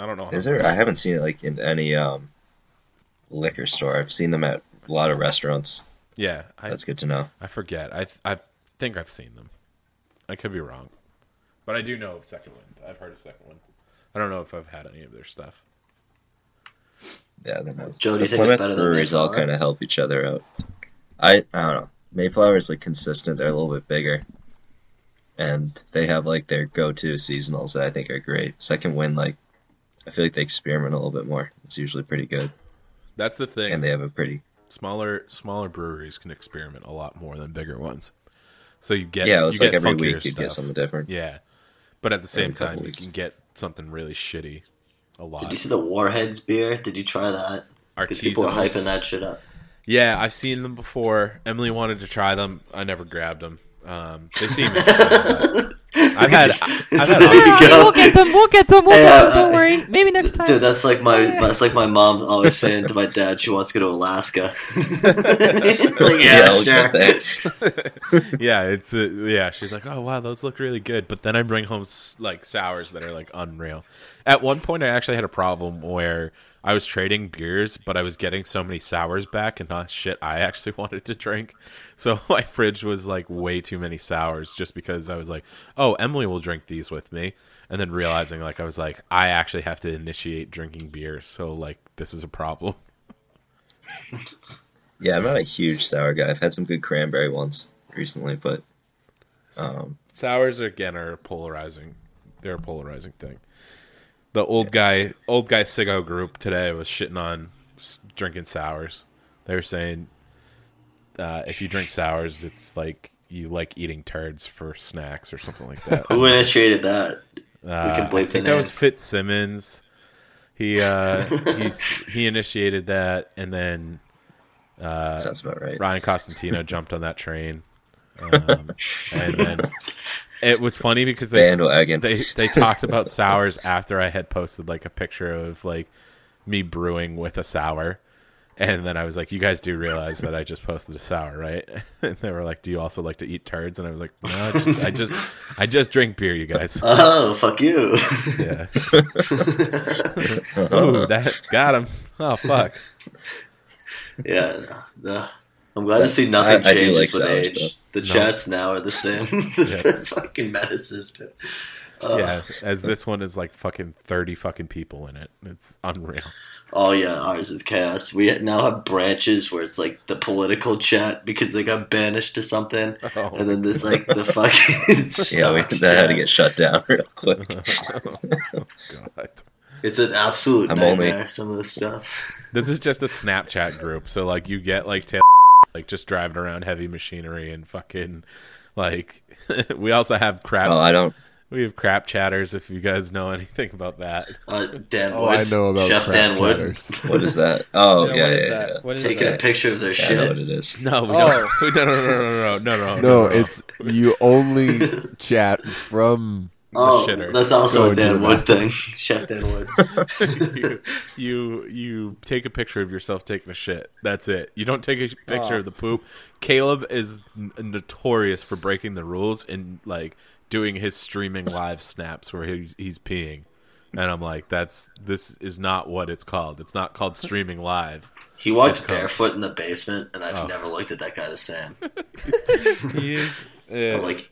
I don't know. Is there? I haven't seen it like in any um, liquor store. I've seen them at a lot of restaurants. Yeah, I, that's good to know. I forget. I I think I've seen them. I could be wrong, but I do know of Second Wind. I've heard of Second Wind. I don't know if I've had any of their stuff. Yeah, they're nice. Joe, do you think it's better than breweries all kind of help each other out. I I don't know. Mayflower is like consistent. They're a little bit bigger, and they have like their go-to seasonals that I think are great. Second Wind, like I feel like they experiment a little bit more. It's usually pretty good. That's the thing. And they have a pretty smaller smaller breweries can experiment a lot more than bigger ones. So you get yeah, it's like every week you get something different. Yeah, but at the same time you can get something really shitty. A lot. Did you see the Warheads beer? Did you try that? Because people are hyping that shit up. Yeah, I've seen them before. Emily wanted to try them. I never grabbed them. Um, they seem interesting. I've had. I've had yeah, we'll get them. We'll get them. We'll hey, get them. Don't uh, worry. Maybe next time. Dude, that's like my yeah. that's like my mom always saying to my dad. She wants to go to Alaska. It's like, yeah, yeah, sure. yeah, it's uh, yeah. She's like, oh wow, those look really good. But then I bring home like sours that are like unreal. At one point, I actually had a problem where I was trading beers, but I was getting so many sours back and not shit I actually wanted to drink. So my fridge was like way too many sours just because I was like, oh, Emily will drink these with me. And then realizing like I was like, I actually have to initiate drinking beer. So like this is a problem. Yeah, I'm not a huge sour guy. I've had some good cranberry ones recently, but. Um... Sours, again, are polarizing. They're a polarizing thing. The old guy, old guy Siggo group today was shitting on drinking sours. They were saying uh, if you drink sours, it's like you like eating turds for snacks or something like that. Who initiated that? Uh, we can blame I think that was Fitzsimmons. He uh, he's, he initiated that, and then uh, sounds about right. Ryan Costantino jumped on that train, um, and then it was funny because they, they they talked about sours after I had posted like a picture of like me brewing with a sour. And then I was like, you guys do realize that I just posted a sour, right? And they were like, do you also like to eat turds? And I was like, no, I just I just, I just drink beer, you guys. Oh, fuck you. Yeah. Oh, that got him. Oh, fuck. Yeah. No, no. I'm glad That's, to see nothing I, change I like with age. Stuff. The no. chats now are the same. The fucking menaces. Uh, yeah, as this one is like fucking thirty fucking people in it. It's unreal. Oh, yeah, ours is chaos. We now have branches where it's, like, the political chat because they got banished to something. Oh. And then there's, like, the fucking... yeah, we that had to get shut down real quick. Oh, God. It's an absolute I'm nightmare, only... some of this stuff. This is just a Snapchat group. So, like, you get, like, Taylor, like just driving around heavy machinery and fucking, like... we also have crap... Oh, I don't... We have crap chatters, if you guys know anything about that. Uh, Dan Wood. Oh, I know about Chef crap Dan Wood. chatters. What is that? Oh, yeah, yeah, yeah. yeah, yeah. What is Taking that? a picture of their yeah, shit. I know what it is. No, we oh. don't. No, no, no, no, no, no, no. No, no it's you only chat from oh, the shitter. That's also Go a Dan Wood thing. Chef Dan Wood. you, you, you take a picture of yourself taking a shit. That's it. You don't take a picture oh. of the poop. Caleb is n- notorious for breaking the rules and, like, doing his streaming live snaps where he, he's peeing, and I'm like, "That's this is not what it's called. It's not called streaming live." He walked barefoot in the basement, and I've oh. never looked at that guy the same. He is uh, I'm like,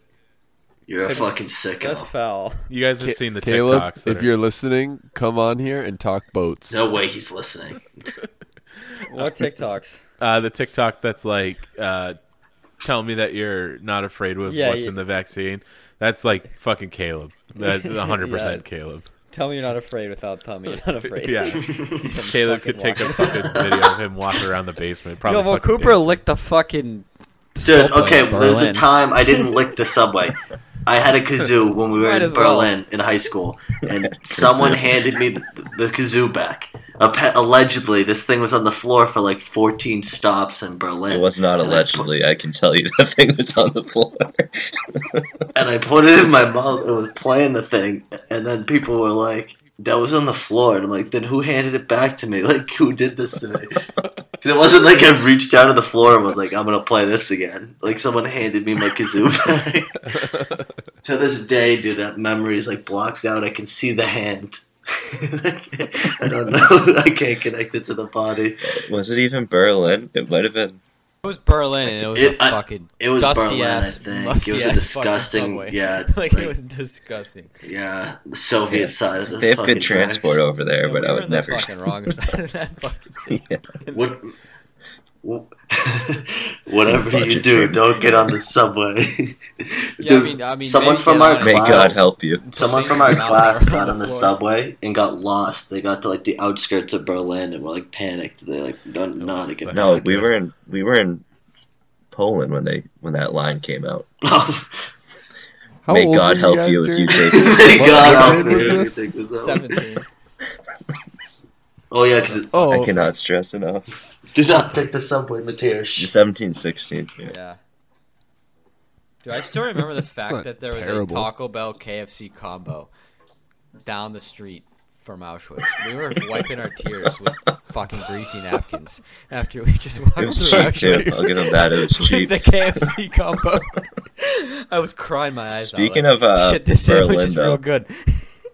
"You're a fucking sicko." That's foul. You guys have C- seen the Caleb, TikToks. If are... you're listening, come on here and talk boats. No way, he's listening. What TikToks? Uh, the TikTok that's like, uh, "Tell me that you're not afraid with yeah, what's yeah. in the vaccine." That's like fucking Caleb. That's one hundred percent yeah. Caleb. Tell me you're not afraid without telling me you're not afraid. Yeah. Caleb could take walk. a fucking video of him walking around the basement. Probably Yo, well, Cooper dancing. licked the fucking... Dude, okay, there was a time I didn't lick the subway. I had a kazoo when we were Might in Berlin well. in high school, and someone handed me the, the kazoo back. Pe- allegedly, this thing was on the floor for like fourteen stops in Berlin. It was not and allegedly. I, put- I can tell you that thing was on the floor. And I put it in my mouth. It was playing the thing. And then people were like, that was on the floor. And I'm like, then who handed it back to me? Like, who did this to me? It wasn't like I reached down to the floor and was like, I'm going to play this again. Like, someone handed me my kazoo back. To this day, dude, that memory is like blocked out. I can see the hand. I don't know. I can't connect it to the body. Was it even Berlin? It might have been. It was Berlin, and it was it, a I, fucking it was dusty Berlin, ass, I think. It was a disgusting, yeah, like, like it was disgusting. Yeah, the Soviet yeah. side of this. They have good transport tracks. over there, yeah, but we I would never. Fucking wrong side of that fucking thing. Yeah. What? what Whatever you do, don't get on the subway. Dude, yeah, I mean, I mean, someone from our class, may God help you. Someone from our class got on the subway and got lost. They got to like the outskirts of Berlin and were like panicked. They like don't know how to get. No, back. we were in we were in Poland when they when that line came out. How may God help you, you if you take this. May God help you if you take this. Seventeen. Oh yeah, because oh. I cannot stress enough. Do not take the subway, Matthias. You're seventeen, sixteen Yeah. yeah. Dude, I still remember the fact that there was terrible. a Taco Bell K F C combo down the street from Auschwitz. We were wiping our tears with fucking greasy napkins after we just walked through Auschwitz. Too. I'll give them that. It was cheap. The K F C combo. I was crying my eyes Speaking out. Speaking like, of uh, shit, this Berlin, sandwich is though. real good.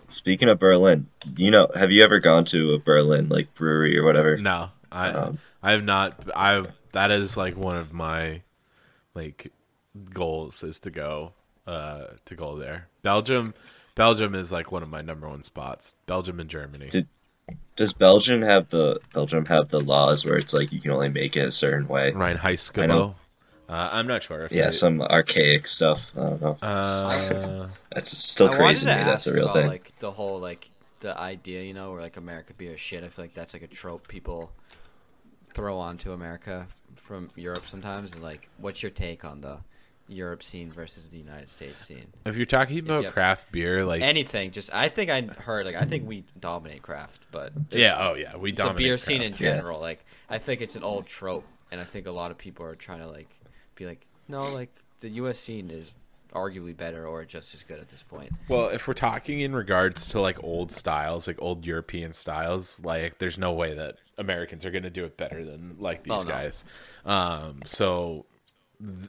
Speaking of Berlin, you know, have you ever gone to a Berlin like brewery or whatever? No, I. Um, I have not. I that is like one of my like goals is to go uh, to go there. Belgium, Belgium is like one of my number one spots. Belgium and Germany. Did, does Belgium have the Belgium have the laws where it's like you can only make it a certain way? Rheinheitsgebot. Uh, I'm not sure. If yeah, they, some archaic stuff. I don't know. Uh, that's still I crazy to me. That's a real about, thing. Like the whole like the idea, you know, where like America be a shit. I feel like that's like a trope people throw on to America from Europe sometimes, and like, what's your take on the Europe scene versus the United States scene. If you're talking about you craft beer, like anything, just I think I heard like I think we dominate craft, but yeah, oh yeah, we dominate the beer craft. Scene in general. Yeah. Like I think it's an old trope, and I think a lot of people are trying to like be like, no, like the U S scene is arguably better or just as good at this point. Well, if we're talking in regards to like old styles, like old European styles, like there's no way that Americans are going to do it better than like these oh, no. guys. Um, so.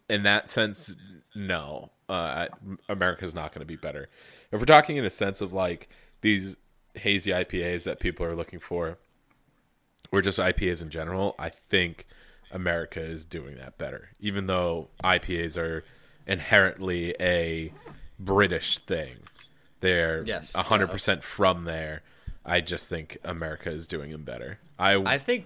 In that sense, no, uh, America's not going to be better. If we're talking in a sense of like these hazy I P As that people are looking for, or just I P As in general, I think America is doing that better. Even though I P As are inherently a British thing, they're yes, one hundred percent yeah. from there. I just think America is doing them better. I I think.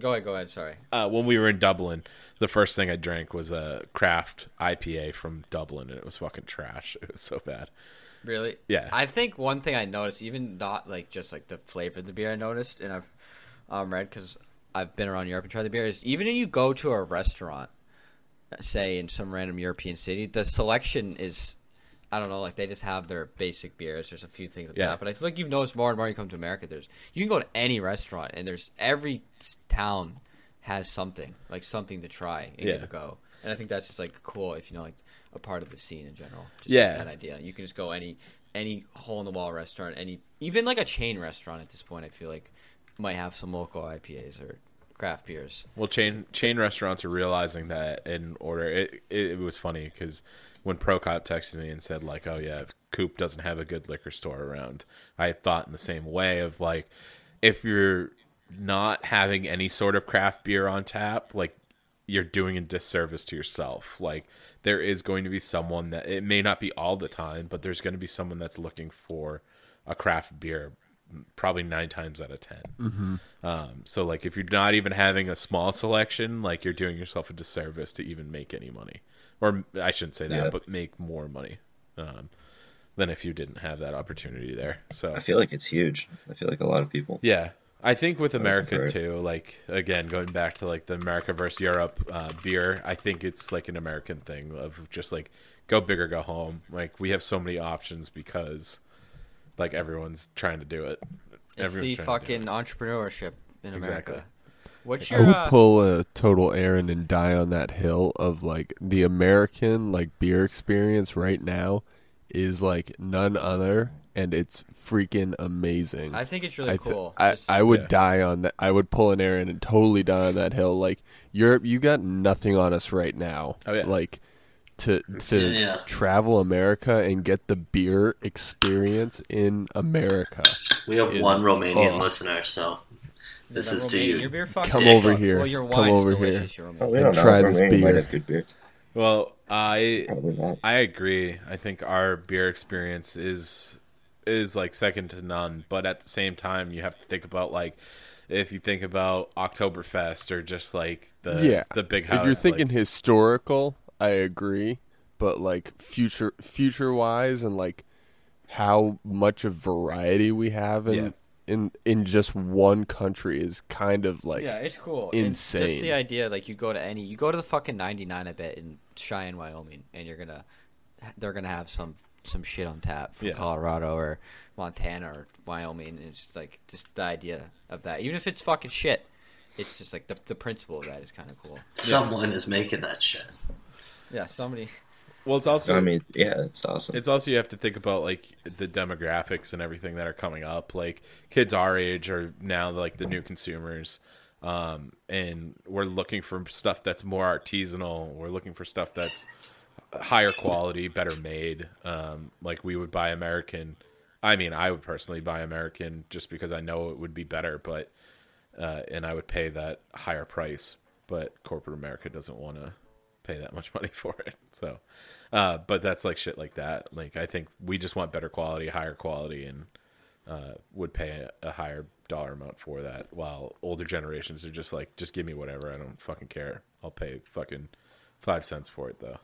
Go ahead, go ahead, sorry. Uh, when we were in Dublin, the first thing I drank was a craft I P A from Dublin, and it was fucking trash. It was so bad. Really? Yeah. I think one thing I noticed, even not like just like the flavor of the beer I noticed, and I've um, read because I've been around Europe and tried the beer, is even if you go to a restaurant, say in some random European city, the selection is, I don't know, like they just have their basic beers. There's a few things like yeah. that, but I feel like you've noticed more and more you come to America. There's you can go to any restaurant, and there's every town has something like something to try and yeah. give a go. And I think that's just like cool if you know like a part of the scene in general. Just yeah, like that idea. You can just go any any hole in the wall restaurant, any even like a chain restaurant at this point. I feel like might have some local I P As or craft beers. Well, chain chain restaurants are realizing that in order. It it, it was funny because. When Procop texted me and said, like, oh, yeah, Coop doesn't have a good liquor store around, I thought in the same way of, like, if you're not having any sort of craft beer on tap, like, you're doing a disservice to yourself. Like, there is going to be someone that, it may not be all the time, but there's going to be someone that's looking for a craft beer probably nine times out of ten. Mm-hmm. Um, so, like, if you're not even having a small selection, like, you're doing yourself a disservice to even make any money. Or I shouldn't say that, yeah. but make more money um, than if you didn't have that opportunity there. So I feel like it's huge. I feel like a lot of people. Yeah. I think with America too, like, again, going back to like the America versus Europe uh, beer, I think it's like an American thing of just like go big or go home. Like we have so many options because like everyone's trying to do it. It's everyone's the fucking it. entrepreneurship in America. Exactly. What's your, I would pull a total Aaron and die on that hill of like the American like beer experience right now is like none other, and it's freaking amazing. I think it's really I th- cool. I, Just, I would yeah. die on that. I would pull an Aaron and totally die on that hill. Like Europe, you got nothing on us right now. Oh yeah. Like to to yeah. travel America and get the beer experience in America. We have in, one Romanian oh. listener, so. This is to you. Your beer Come over up. here. Well, your Come over here. Oh, we and try this beer. Good beer. Well, I I agree. I think our beer experience is is like second to none. But at the same time, you have to think about like if you think about Oktoberfest or just like the yeah. the big house. If you're thinking like, historical, I agree. But like future future wise and like how much of variety we have in. Yeah. in in just one country is kind of like yeah it's cool insane. It's just the idea like you go to any you go to the fucking ninety-nine I bet in Cheyenne, Wyoming, and you're gonna they're gonna have some some shit on tap from yeah. Colorado or Montana or Wyoming, and it's like just the idea of that, even if it's fucking shit, it's just like the, the principle of that is kind of cool. Someone yeah. is making that shit. Yeah, somebody. Well, it's also, I mean, yeah, it's awesome. It's also, you have to think about like the demographics and everything that are coming up. Like kids our age are now like the new consumers. Um, and we're looking for stuff that's more artisanal. We're looking for stuff that's higher quality, better made. Um, like we would buy American. I mean, I would personally buy American just because I know it would be better, but, uh, and I would pay that higher price, but corporate America doesn't want to pay that much money for it. So, uh, but that's like shit like that. Like, I think we just want better quality, higher quality, and uh, would pay a, a higher dollar amount for that. While older generations are just like, just give me whatever. I don't fucking care. I'll pay fucking five cents for it though.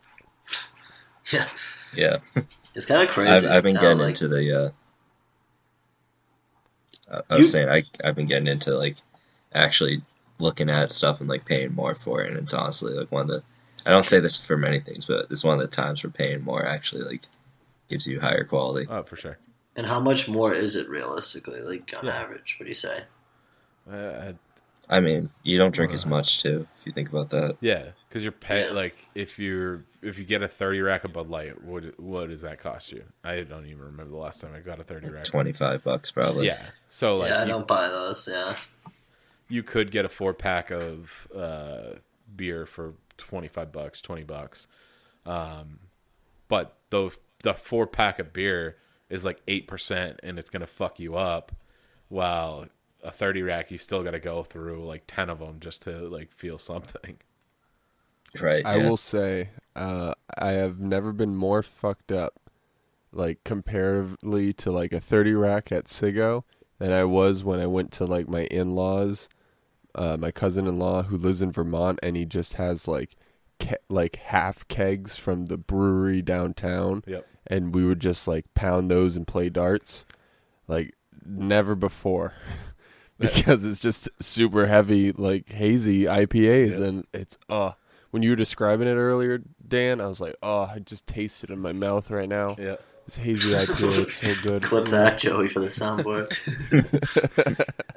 Yeah. Yeah. It's kind of crazy. I've, I've been now, getting like... into the, uh, I was you... saying, I, I've been getting into like actually looking at stuff and like paying more for it. And it's honestly like one of the I don't say this for many things, but this is one of the times where paying more actually like gives you higher quality. Oh, for sure. And how much more is it realistically, like on yeah. average? What do you say? Uh, I mean, you don't drink uh, as much too, if you think about that. Yeah, because you're paying yeah. like if you're if you get a thirty rack of Bud Light, what what does that cost you? I don't even remember the last time I got a thirty like rack. Twenty five bucks probably. Yeah. So like, yeah, I don't you, buy those. Yeah. You could get a four pack of uh, beer for twenty five bucks, twenty bucks, um, but the the four pack of beer is like eight percent and it's going to fuck you up, while a thirty rack, you still got to go through like ten of them just to like feel something. Right. I yeah. will say, uh, I have never been more fucked up, like comparatively to like a thirty rack at Sigo than I was when I went to like my in-laws, uh, my cousin-in-law who lives in Vermont, and he just has like, ke- like half kegs from the brewery downtown. Yep. And we would just, like, pound those and play darts like never before because it's just super heavy, like, hazy I P As. Yeah. And it's, uh when you were describing it earlier, Dan, I was like, oh, I just taste it in my mouth right now. Yeah. This hazy I P A, it's so good. Clip that, Joey, for the soundboard.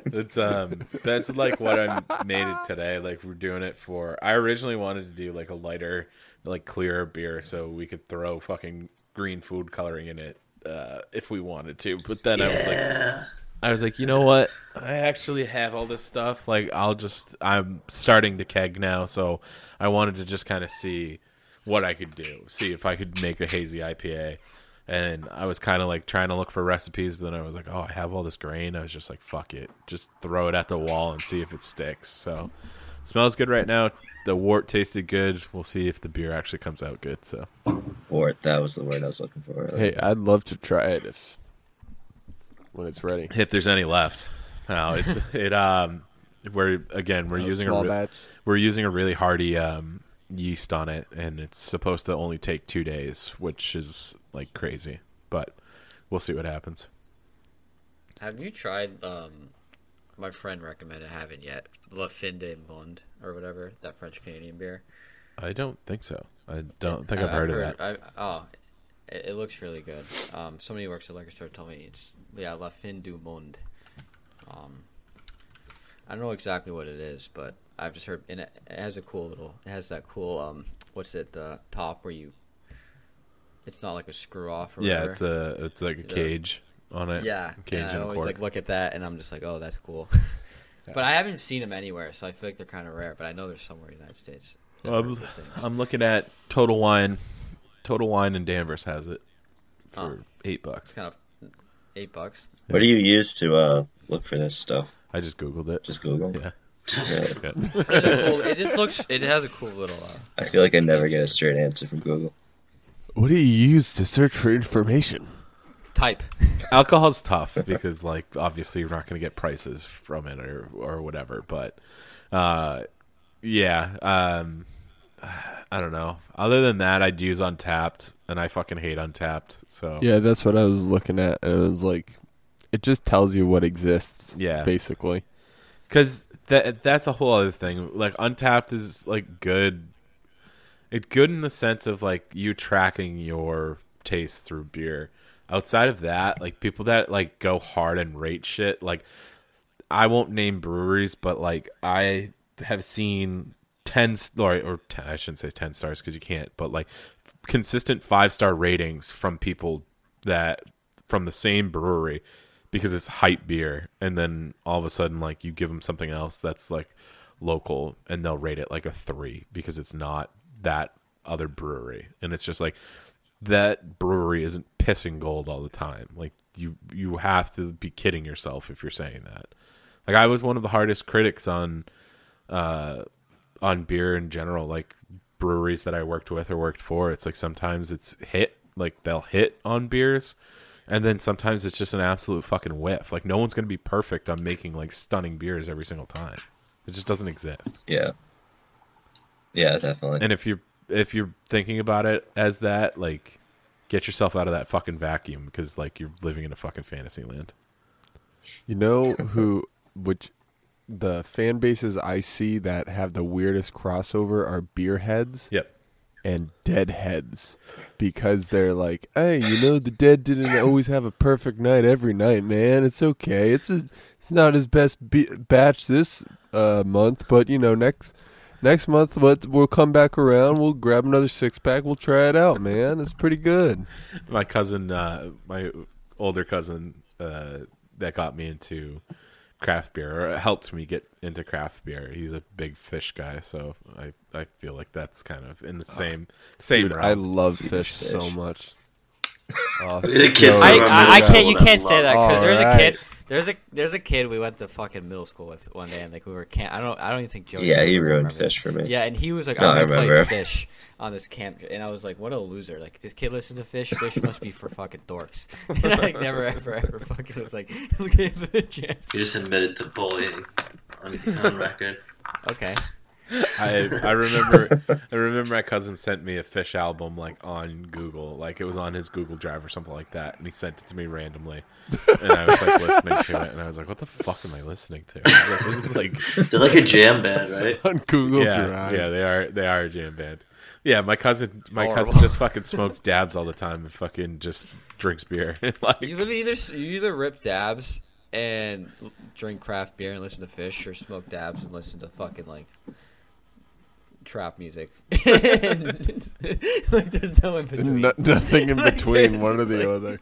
It's, um, that's, like, what I made it today. Like, we're doing it for, I originally wanted to do, like, a lighter, like, clearer beer so we could throw fucking green food coloring in it uh, if we wanted to, but then yeah. I was like, I was like, you know what? I actually have all this stuff. Like, I'll just, I'm starting to keg now, so I wanted to just kind of see what I could do, see if I could make a hazy I P A. And I was kind of like trying to look for recipes, but then I was like, oh, I have all this grain. I was just like, fuck it, just throw it at the wall and see if it sticks. So, it smells good right now. The wort tasted good. We'll see if the beer actually comes out good. So, wort, that was the word I was looking for. Like, hey, I'd love to try it if when it's ready. If there's any left. No, it's it um we're again we're no, using small a batch. We're using a really hearty um yeast on it, and it's supposed to only take two days, which is like crazy. But we'll see what happens. Have you tried um my friend recommended, I haven't yet, La Fin de Monde or whatever, that French Canadian beer? I don't think so. I don't think I, I've, I've heard, heard of that. I, oh, it, it looks really good. Um, somebody who works at liquor store told me it's yeah La Fin du Monde. Um, I don't know exactly what it is, but I've just heard, and it, it has a cool little, it has that cool um, what's it, the top where you, it's not like a screw off or yeah, whatever. it's a it's like a cage. On it, yeah, yeah. I always like look at that, and I'm just like, oh, that's cool. But I haven't seen them anywhere, so I feel like they're kind of rare. But I know they're somewhere in the United States. Well, I'm, I'm looking at Total Wine. Total Wine in Danvers has it for oh, eight bucks. It's kind of eight bucks. What do you use to uh, look for this stuff? I just googled it. Just googled. Yeah. yeah. cool, it just looks. It has a cool little. Uh, I feel like I never get a straight answer from Google. What do you use to search for information? Type. Alcohol's tough because, like, obviously you're not going to get prices from it or, or whatever. But, uh, yeah, um, I don't know. Other than that, I'd use Untapped, and I fucking hate Untapped. So yeah, that's what I was looking at. And it was like, it just tells you what exists. Yeah, basically. Because that that's a whole other thing. Like, Untapped is like good. It's good in the sense of like you tracking your taste through beer. Outside of that, like, people that, like, go hard and rate shit, like, I won't name breweries, but, like, I have seen ten, or, or ten, I shouldn't say ten stars because you can't, but, like, consistent five-star ratings from people that, from the same brewery because it's hype beer, and then all of a sudden, like, you give them something else that's, like, local, and they'll rate it, like, a three because it's not that other brewery, and it's just, like, that brewery isn't pissing gold all the time. Like, you you have to be kidding yourself if you're saying that. Like, I was one of the hardest critics on uh on beer in general, like breweries that I worked with or worked for. It's like sometimes it's hit, like they'll hit on beers, and then sometimes it's just an absolute fucking whiff. Like, no one's going to be perfect on making like stunning beers every single time. It just doesn't exist. Yeah. Yeah, definitely. And if you're If you're thinking about it as that, like, get yourself out of that fucking vacuum because, like, you're living in a fucking fantasy land. You know who, which the fan bases I see that have the weirdest crossover are beer heads. Yep. and deadheads, because they're like, hey, you know, the dead didn't always have a perfect night every night, man. It's okay. It's a, it's not his best be- batch this uh, month, but, you know, next next month let's, we'll come back around. We'll grab another six-pack. We'll try it out, man. It's pretty good. My cousin, uh, my older cousin uh, that got me into craft beer, or helped me get into craft beer. He's a big fish guy, so I, I feel like that's kind of in the same uh, same. Dude, I love fish, fish so much. Oh, a kid no, I, I, I can't. You can't say that because there's right. a kid. There's a there's a kid we went to fucking middle school with one day, and like we were camp. I don't I don't even think Joe. Yeah, he ruined fish for me. Yeah, and he was like, no, I'm gonna play fish on this camp, and I was like, what a loser! Like this kid listens to fish. Fish must be for fucking dorks. And I like, never ever ever fucking was like, give it a chance. You just admitted to bullying on, on record. Okay. I I remember I remember my cousin sent me a fish album like on Google, like it was on his Google Drive or something like that, and he sent it to me randomly, and I was like listening to it, and I was like, what the fuck am I listening to? I was like, this is like they're like a jam band, right? On Google yeah, Drive, yeah, they are they are a jam band. Yeah, my cousin my Horrible. cousin just fucking smokes dabs all the time and fucking just drinks beer. Like you either you either rip dabs and drink craft beer and listen to fish, or smoke dabs and listen to fucking like trap music. And, like there's no in between. No, nothing in between. One or the other.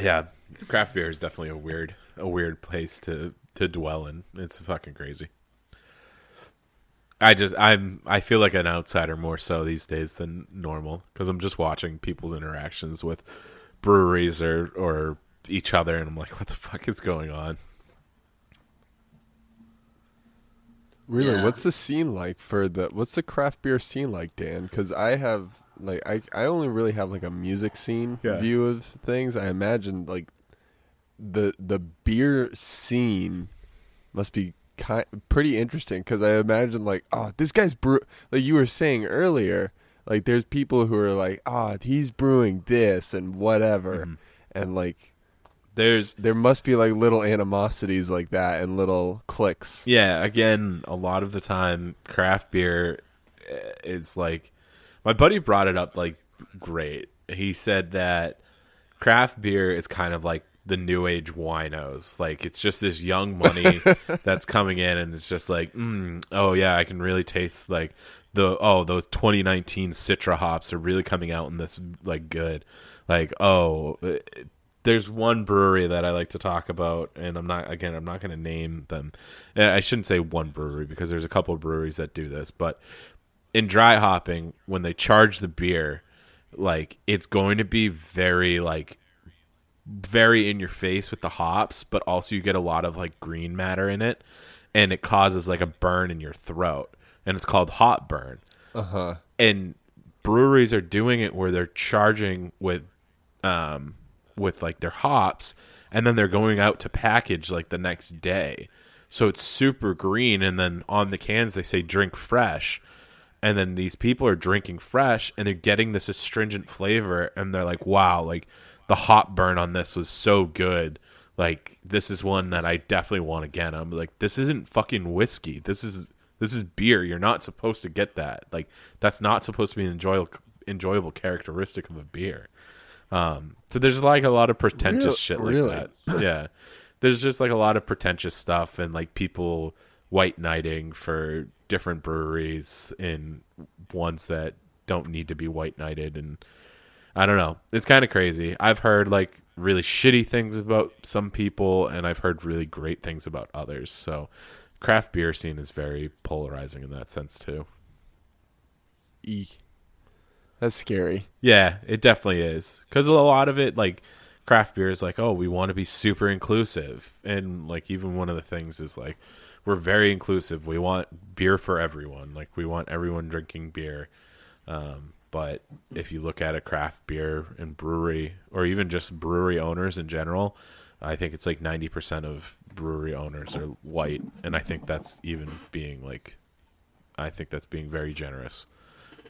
Yeah, craft beer is definitely a weird, a weird place to to dwell in. It's fucking crazy. I just, I'm, I feel like an outsider more so these days than normal because I'm just watching people's interactions with breweries or or each other, and I'm like, what the fuck is going on? Really, yeah. What's the scene like for the, what's the craft beer scene like, Dan? Because I have, like, I, I only really have, like, a music scene yeah. view of things. I imagine, like, the the beer scene must be kind, pretty interesting because I imagine, like, oh, this guy's brew, like you were saying earlier, like, there's people who are like, ah, oh, he's brewing this and whatever. Mm-hmm. And, like, There's there must be like little animosities like that and little cliques. Yeah, again, a lot of the time, craft beer is like, my buddy brought it up like great. He said that craft beer is kind of like the new age winos. Like it's just this young money that's coming in, and it's just like, mm, oh yeah, I can really taste like the oh those twenty nineteen Citra hops are really coming out in this like good, like oh. It, There's one brewery that I like to talk about, and I'm not, again, I'm not going to name them. I shouldn't say one brewery because there's a couple of breweries that do this, but in dry hopping, when they charge the beer, like it's going to be very, like, very in your face with the hops, but also you get a lot of like green matter in it, and it causes like a burn in your throat, and it's called hop burn. Uh huh. And breweries are doing it where they're charging with, um. with like their hops, and then they're going out to package like the next day, so it's super green, and then on the cans they say drink fresh, and then these people are drinking fresh and they're getting this astringent flavor, and they're like, wow, like the hop burn on this was so good, like this is one that I definitely want again. I'm like, this isn't fucking whiskey, this is this is beer. You're not supposed to get that. Like that's not supposed to be an enjoyable enjoyable characteristic of a beer. Um, so there's like a lot of pretentious Real, shit like really? that. Yeah. There's just like a lot of pretentious stuff, and like people white knighting for different breweries and ones that don't need to be white knighted. And I don't know. It's kind of crazy. I've heard like really shitty things about some people, and I've heard really great things about others. So craft beer scene is very polarizing in that sense too. E. That's scary. Yeah, it definitely is. Because a lot of it, like, craft beer is like, oh, we want to be super inclusive. And, like, even one of the things is, like, we're very inclusive. We want beer for everyone. Like, we want everyone drinking beer. Um, but if you look at a craft beer and brewery, or even just brewery owners in general, I think it's, like, ninety percent of brewery owners are white. And I think that's even being, like, I think that's being very generous.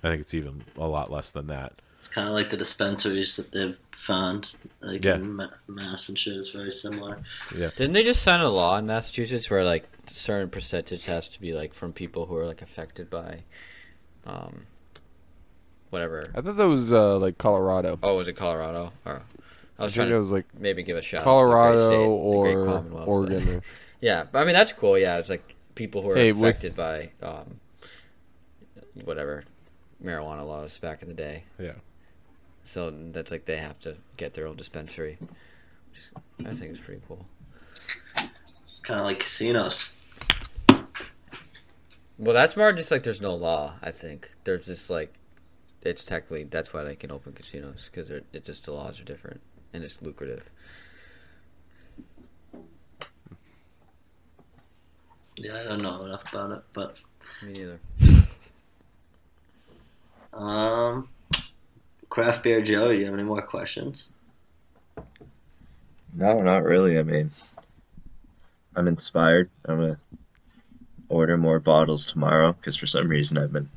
I think it's even a lot less than that. It's kind of like the dispensaries that they've found, like yeah. in Mass and shit, is very similar. Yeah. Didn't they just sign a law in Massachusetts where like a certain percentage has to be like from people who are like affected by um, whatever. I thought that was uh, like Colorado. Oh, was it Colorado? Or, I was I trying to was like maybe give a shout Colorado out to Colorado or Oregon. Or... yeah, but I mean that's cool. Yeah, it's like people who are hey, affected with... by um, whatever marijuana laws back in the day. Yeah. So that's like they have to get their own dispensary. Which is, I think it's pretty cool. It's kind of like casinos. Well, that's more just like there's no law, I think. There's just like, it's technically, that's why they can open casinos, because it's just the laws are different and it's lucrative. Yeah, I don't know enough about it, but. Me neither. Um, Craft Beer Joe, do you have any more questions? No, not really. I mean, I'm inspired. I'm going to order more bottles tomorrow because for some reason I've been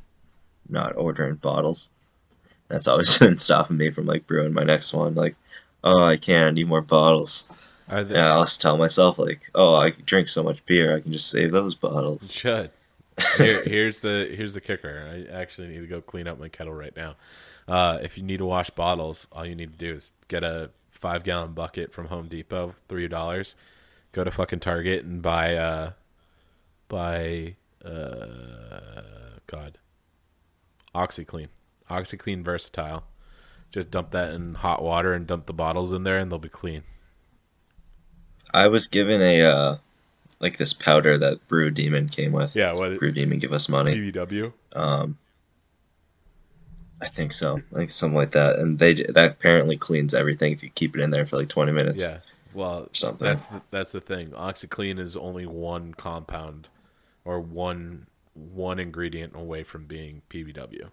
not ordering bottles. That's always been stopping me from like brewing my next one. Like, oh, I can't. I need more bottles. Are they- and I always tell myself like, oh, I drink so much beer. I can just save those bottles. Shut. Here, here's the here's the kicker. I actually need to go clean up my kettle right now. Uh, if you need to wash bottles, all you need to do is get a five-gallon bucket from Home Depot, three dollars. Go to fucking Target and buy, uh, buy, uh, God, OxyClean. OxyClean Versatile. Just dump that in hot water and dump the bottles in there and they'll be clean. I was given a, uh, like this powder that Brew Demon came with. Yeah, what? Brew Demon give us money. B B W? Um, I think so, like something like that, and they that apparently cleans everything if you keep it in there for like twenty minutes. Yeah, well, something. That's the, that's the thing. OxyClean is only one compound, or one one ingredient away from being P B W.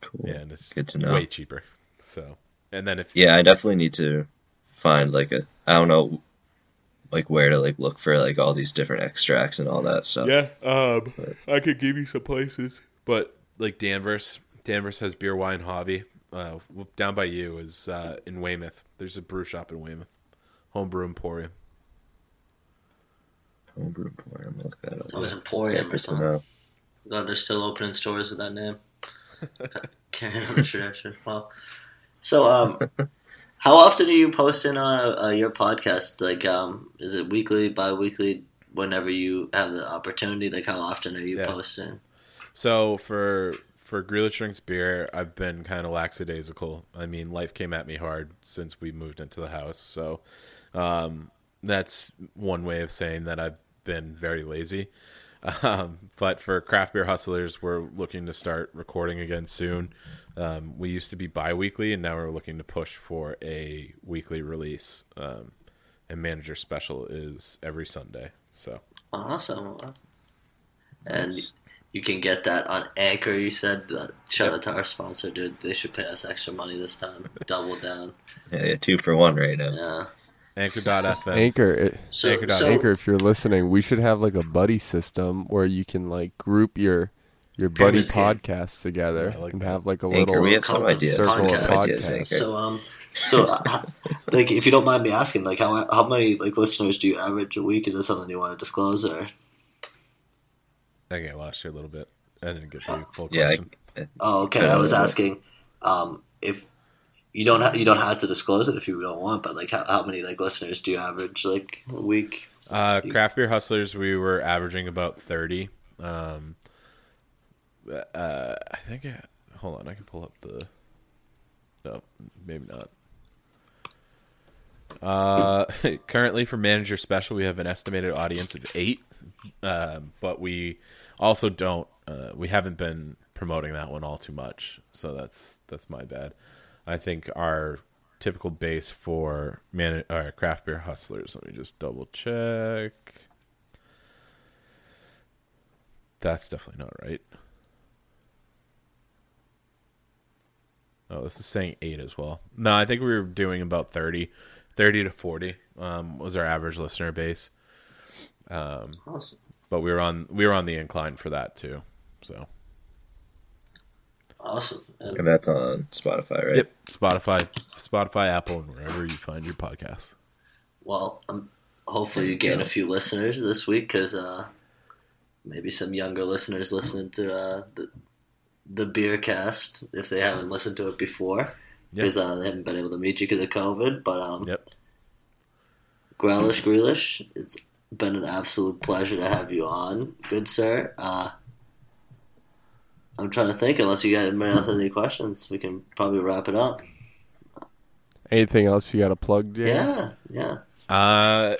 Cool. Yeah, and it's good to know. Way cheaper. So, and then if yeah, I definitely need to find like a I don't know, like where to like look for like all these different extracts and all that stuff. Yeah, um, but, I could give you some places, but. Like Danvers. Danvers has Beer, Wine, Hobby. Uh, down by you is uh, in Weymouth. There's a brew shop in Weymouth. Homebrew Emporium. Homebrew Emporium. Look that up. It's always Emporium or something. God, they're still opening stores with that name. Carrying on the tradition. Well, so um, how often are you posting uh, uh, your podcast? Like, um, is it weekly, bi-weekly, whenever you have the opportunity? Like, how often are you yeah. posting? So for for Grealish Drinks Beer, I've been kind of lackadaisical. I mean, life came at me hard since we moved into the house. So um, that's one way of saying that I've been very lazy. Um, but for Craft Beer Hustlers, we're looking to start recording again soon. Um, we used to be bi-weekly, and now we're looking to push for a weekly release. Um, and Manager Special is every Sunday. So awesome. And... Yes. You can get that on Anchor, you said. Uh, shout out to our sponsor, dude. They should pay us extra money this time. Double down. Yeah, two for one right now. Yeah. Anchor dot f m. Anchor. It, so, Anchor. So, Anchor, if you're listening, we should have like a buddy system where you can like group your your buddy podcasts team. Together yeah, like and that. Have like a Anchor, little we have some ideas. Circle podcast. Of podcasts. Ideas, so, um, so uh, like, if you don't mind me asking, like, how how many like listeners do you average a week? Is that something you want to disclose or? I get lost here a little bit. I didn't get the full yeah, question. I, oh, okay. I was asking um, if you don't ha- you don't have to disclose it if you don't want, but like how, how many like listeners do you average like a week? Uh, Craft Beer Hustlers, we were averaging about thirty. Um, uh, I think. I, hold on, I can pull up the. No, maybe not. Uh, currently, for Manager Special, we have an estimated audience of eight. Uh, but we also don't uh, we haven't been promoting that one all too much, so that's that's my bad. I think our typical base for man or Craft Beer Hustlers, let me just double check, that's definitely not right. Oh, this is saying eight as well. No, I think we were doing about thirty to forty um, was our average listener base. Um, awesome. But we were on we were on the incline for that too, so awesome. And, and that's on Spotify, right? Yep, Spotify, Spotify, Apple, and wherever you find your podcast. Well, um, hopefully you gain yeah. a few listeners this week because uh, maybe some younger listeners listening to uh, the the beer cast if they haven't listened to it before, because yep. uh, they haven't been able to meet you because of COVID. But um, yep. Growlish Grealish, it's been an absolute pleasure to have you on, good sir. Uh, I'm trying to think. Unless you guys have any questions, we can probably wrap it up. Anything else you got to plug? Yeah, yeah. Uh,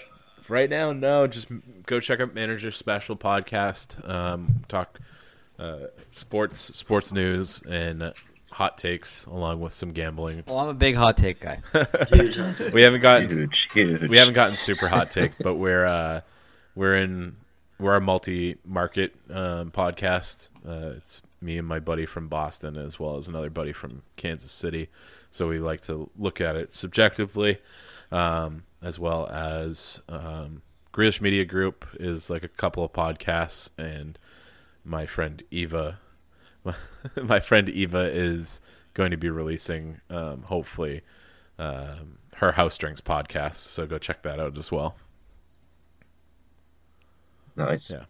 right now, no. Just go check out Manager Special podcast. Um, talk uh, sports, sports news, and hot takes, along with some gambling. Well, I'm a big hot take guy. Huge hot take. We haven't gotten huge, huge. We haven't gotten super hot take, but we're uh, we're in we're a multi-market um, podcast. Uh, it's me and my buddy from Boston, as well as another buddy from Kansas City. So we like to look at it subjectively, um, as well as um, Grealish Media Group is like a couple of podcasts, and my friend Eva, my, my friend Eva is going to be releasing, um, hopefully, um, her House Drinks podcast. So go check that out as well. Nice, yeah.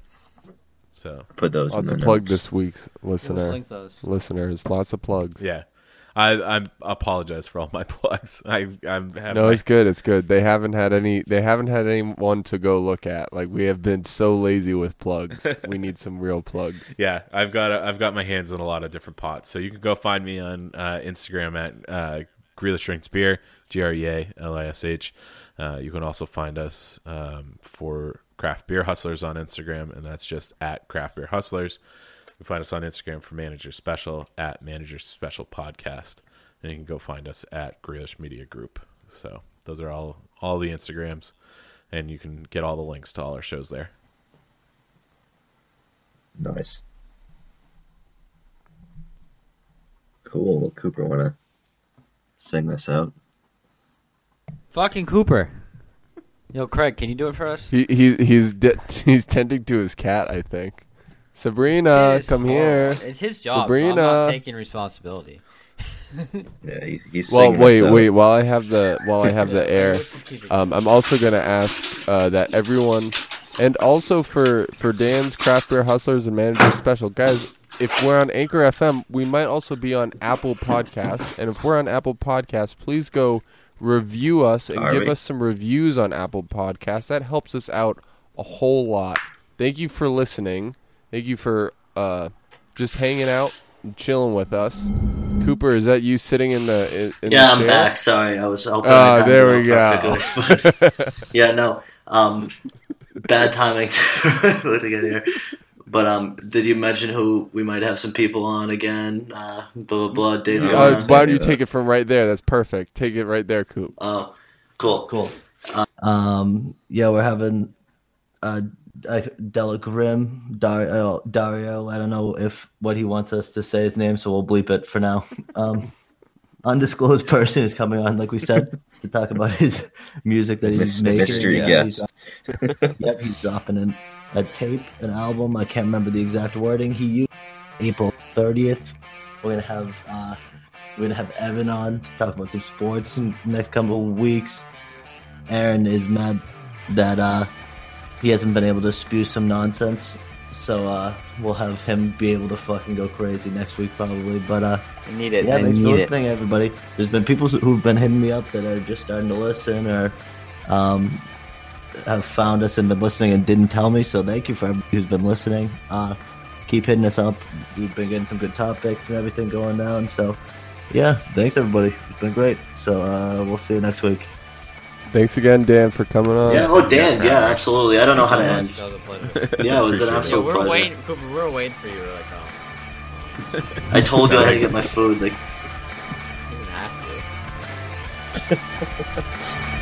So put those lots in the of notes. Plug this week's listener those. listeners. Lots of plugs. Yeah. I I apologize for all my plugs. I I'm having No, my... it's good. It's good. They haven't had any they haven't had anyone to go look at. Like, we have been so lazy with plugs. We need some real plugs. Yeah, I've got a, I've got my hands in a lot of different pots. So you can go find me on uh, Instagram at uh Grealish Drinks Beer, G R E A L I S H. Uh, you can also find us um, for Craft Beer Hustlers on Instagram, and that's just at Craft Beer Hustlers. You can find us on Instagram for Manager Special at Manager Special Podcast, and you can go find us at Grealish Media Group. So those are all all the Instagrams, and you can get all the links to all our shows there. Nice, cool. Cooper, want to sing this out? Fucking Cooper. Yo, Craig, can you do it for us? He, he he's de- he's tending to his cat, I think. Sabrina, come here. It's his job. Sabrina, so I'm not taking responsibility. Yeah, he, he's well, wait, wait. While I have the while I have the air, um, I'm also gonna ask uh, that everyone, and also for for Dan's Craft Beer Hustlers and Manager Special, guys. If we're on Anchor F M, we might also be on Apple Podcasts, and if we're on Apple Podcasts, please go. Review us and Are give we? us some reviews on Apple Podcasts. That helps us out a whole lot. Thank you for listening. Thank you for uh, just hanging out and chilling with us. Cooper, is that you sitting in the? In yeah, the I'm chair? back. Sorry, I was. Hoping oh, I there we go. But, yeah, no, um, bad timing to get here. But um, did you mention who we might have some people on again? Uh, blah, blah, blah. Dates going uh, on. Why don't you take it from right there? That's perfect. Take it right there, Coop. Oh, cool, cool. Uh, um, yeah, we're having uh, Della Grimm, Dario, Dario. I don't know if what he wants us to say his name, so we'll bleep it for now. Um, undisclosed person is coming on, like we said, to talk about his music that he's making. Mystery yeah, guest. He's, yep, he's dropping in. A tape, an album, I can't remember the exact wording. He used April thirtieth. We're gonna have uh, we're gonna have Evan on to talk about some sports in the next couple of weeks. Aaron is mad that uh, he hasn't been able to spew some nonsense, so uh, we'll have him be able to fucking go crazy next week probably. But uh, I need it. Yeah, I thanks need for listening, it. everybody. There's been people who've been hitting me up that are just starting to listen or. Um, have found us and been listening and didn't tell me, so thank you for everybody who's been listening. Uh, keep hitting us up. We've been getting some good topics and everything going down, so yeah, thanks everybody. It's been great. So uh, we'll see you next week. Thanks again, Dan, for coming on. Yeah, oh, Dan, yeah, yeah absolutely. I don't know how to end. Yeah, it was an absolute yeah, we're pleasure. Waiting, we're waiting for you. We're like, oh. I told you I had to get my food. Like, you didn't have to.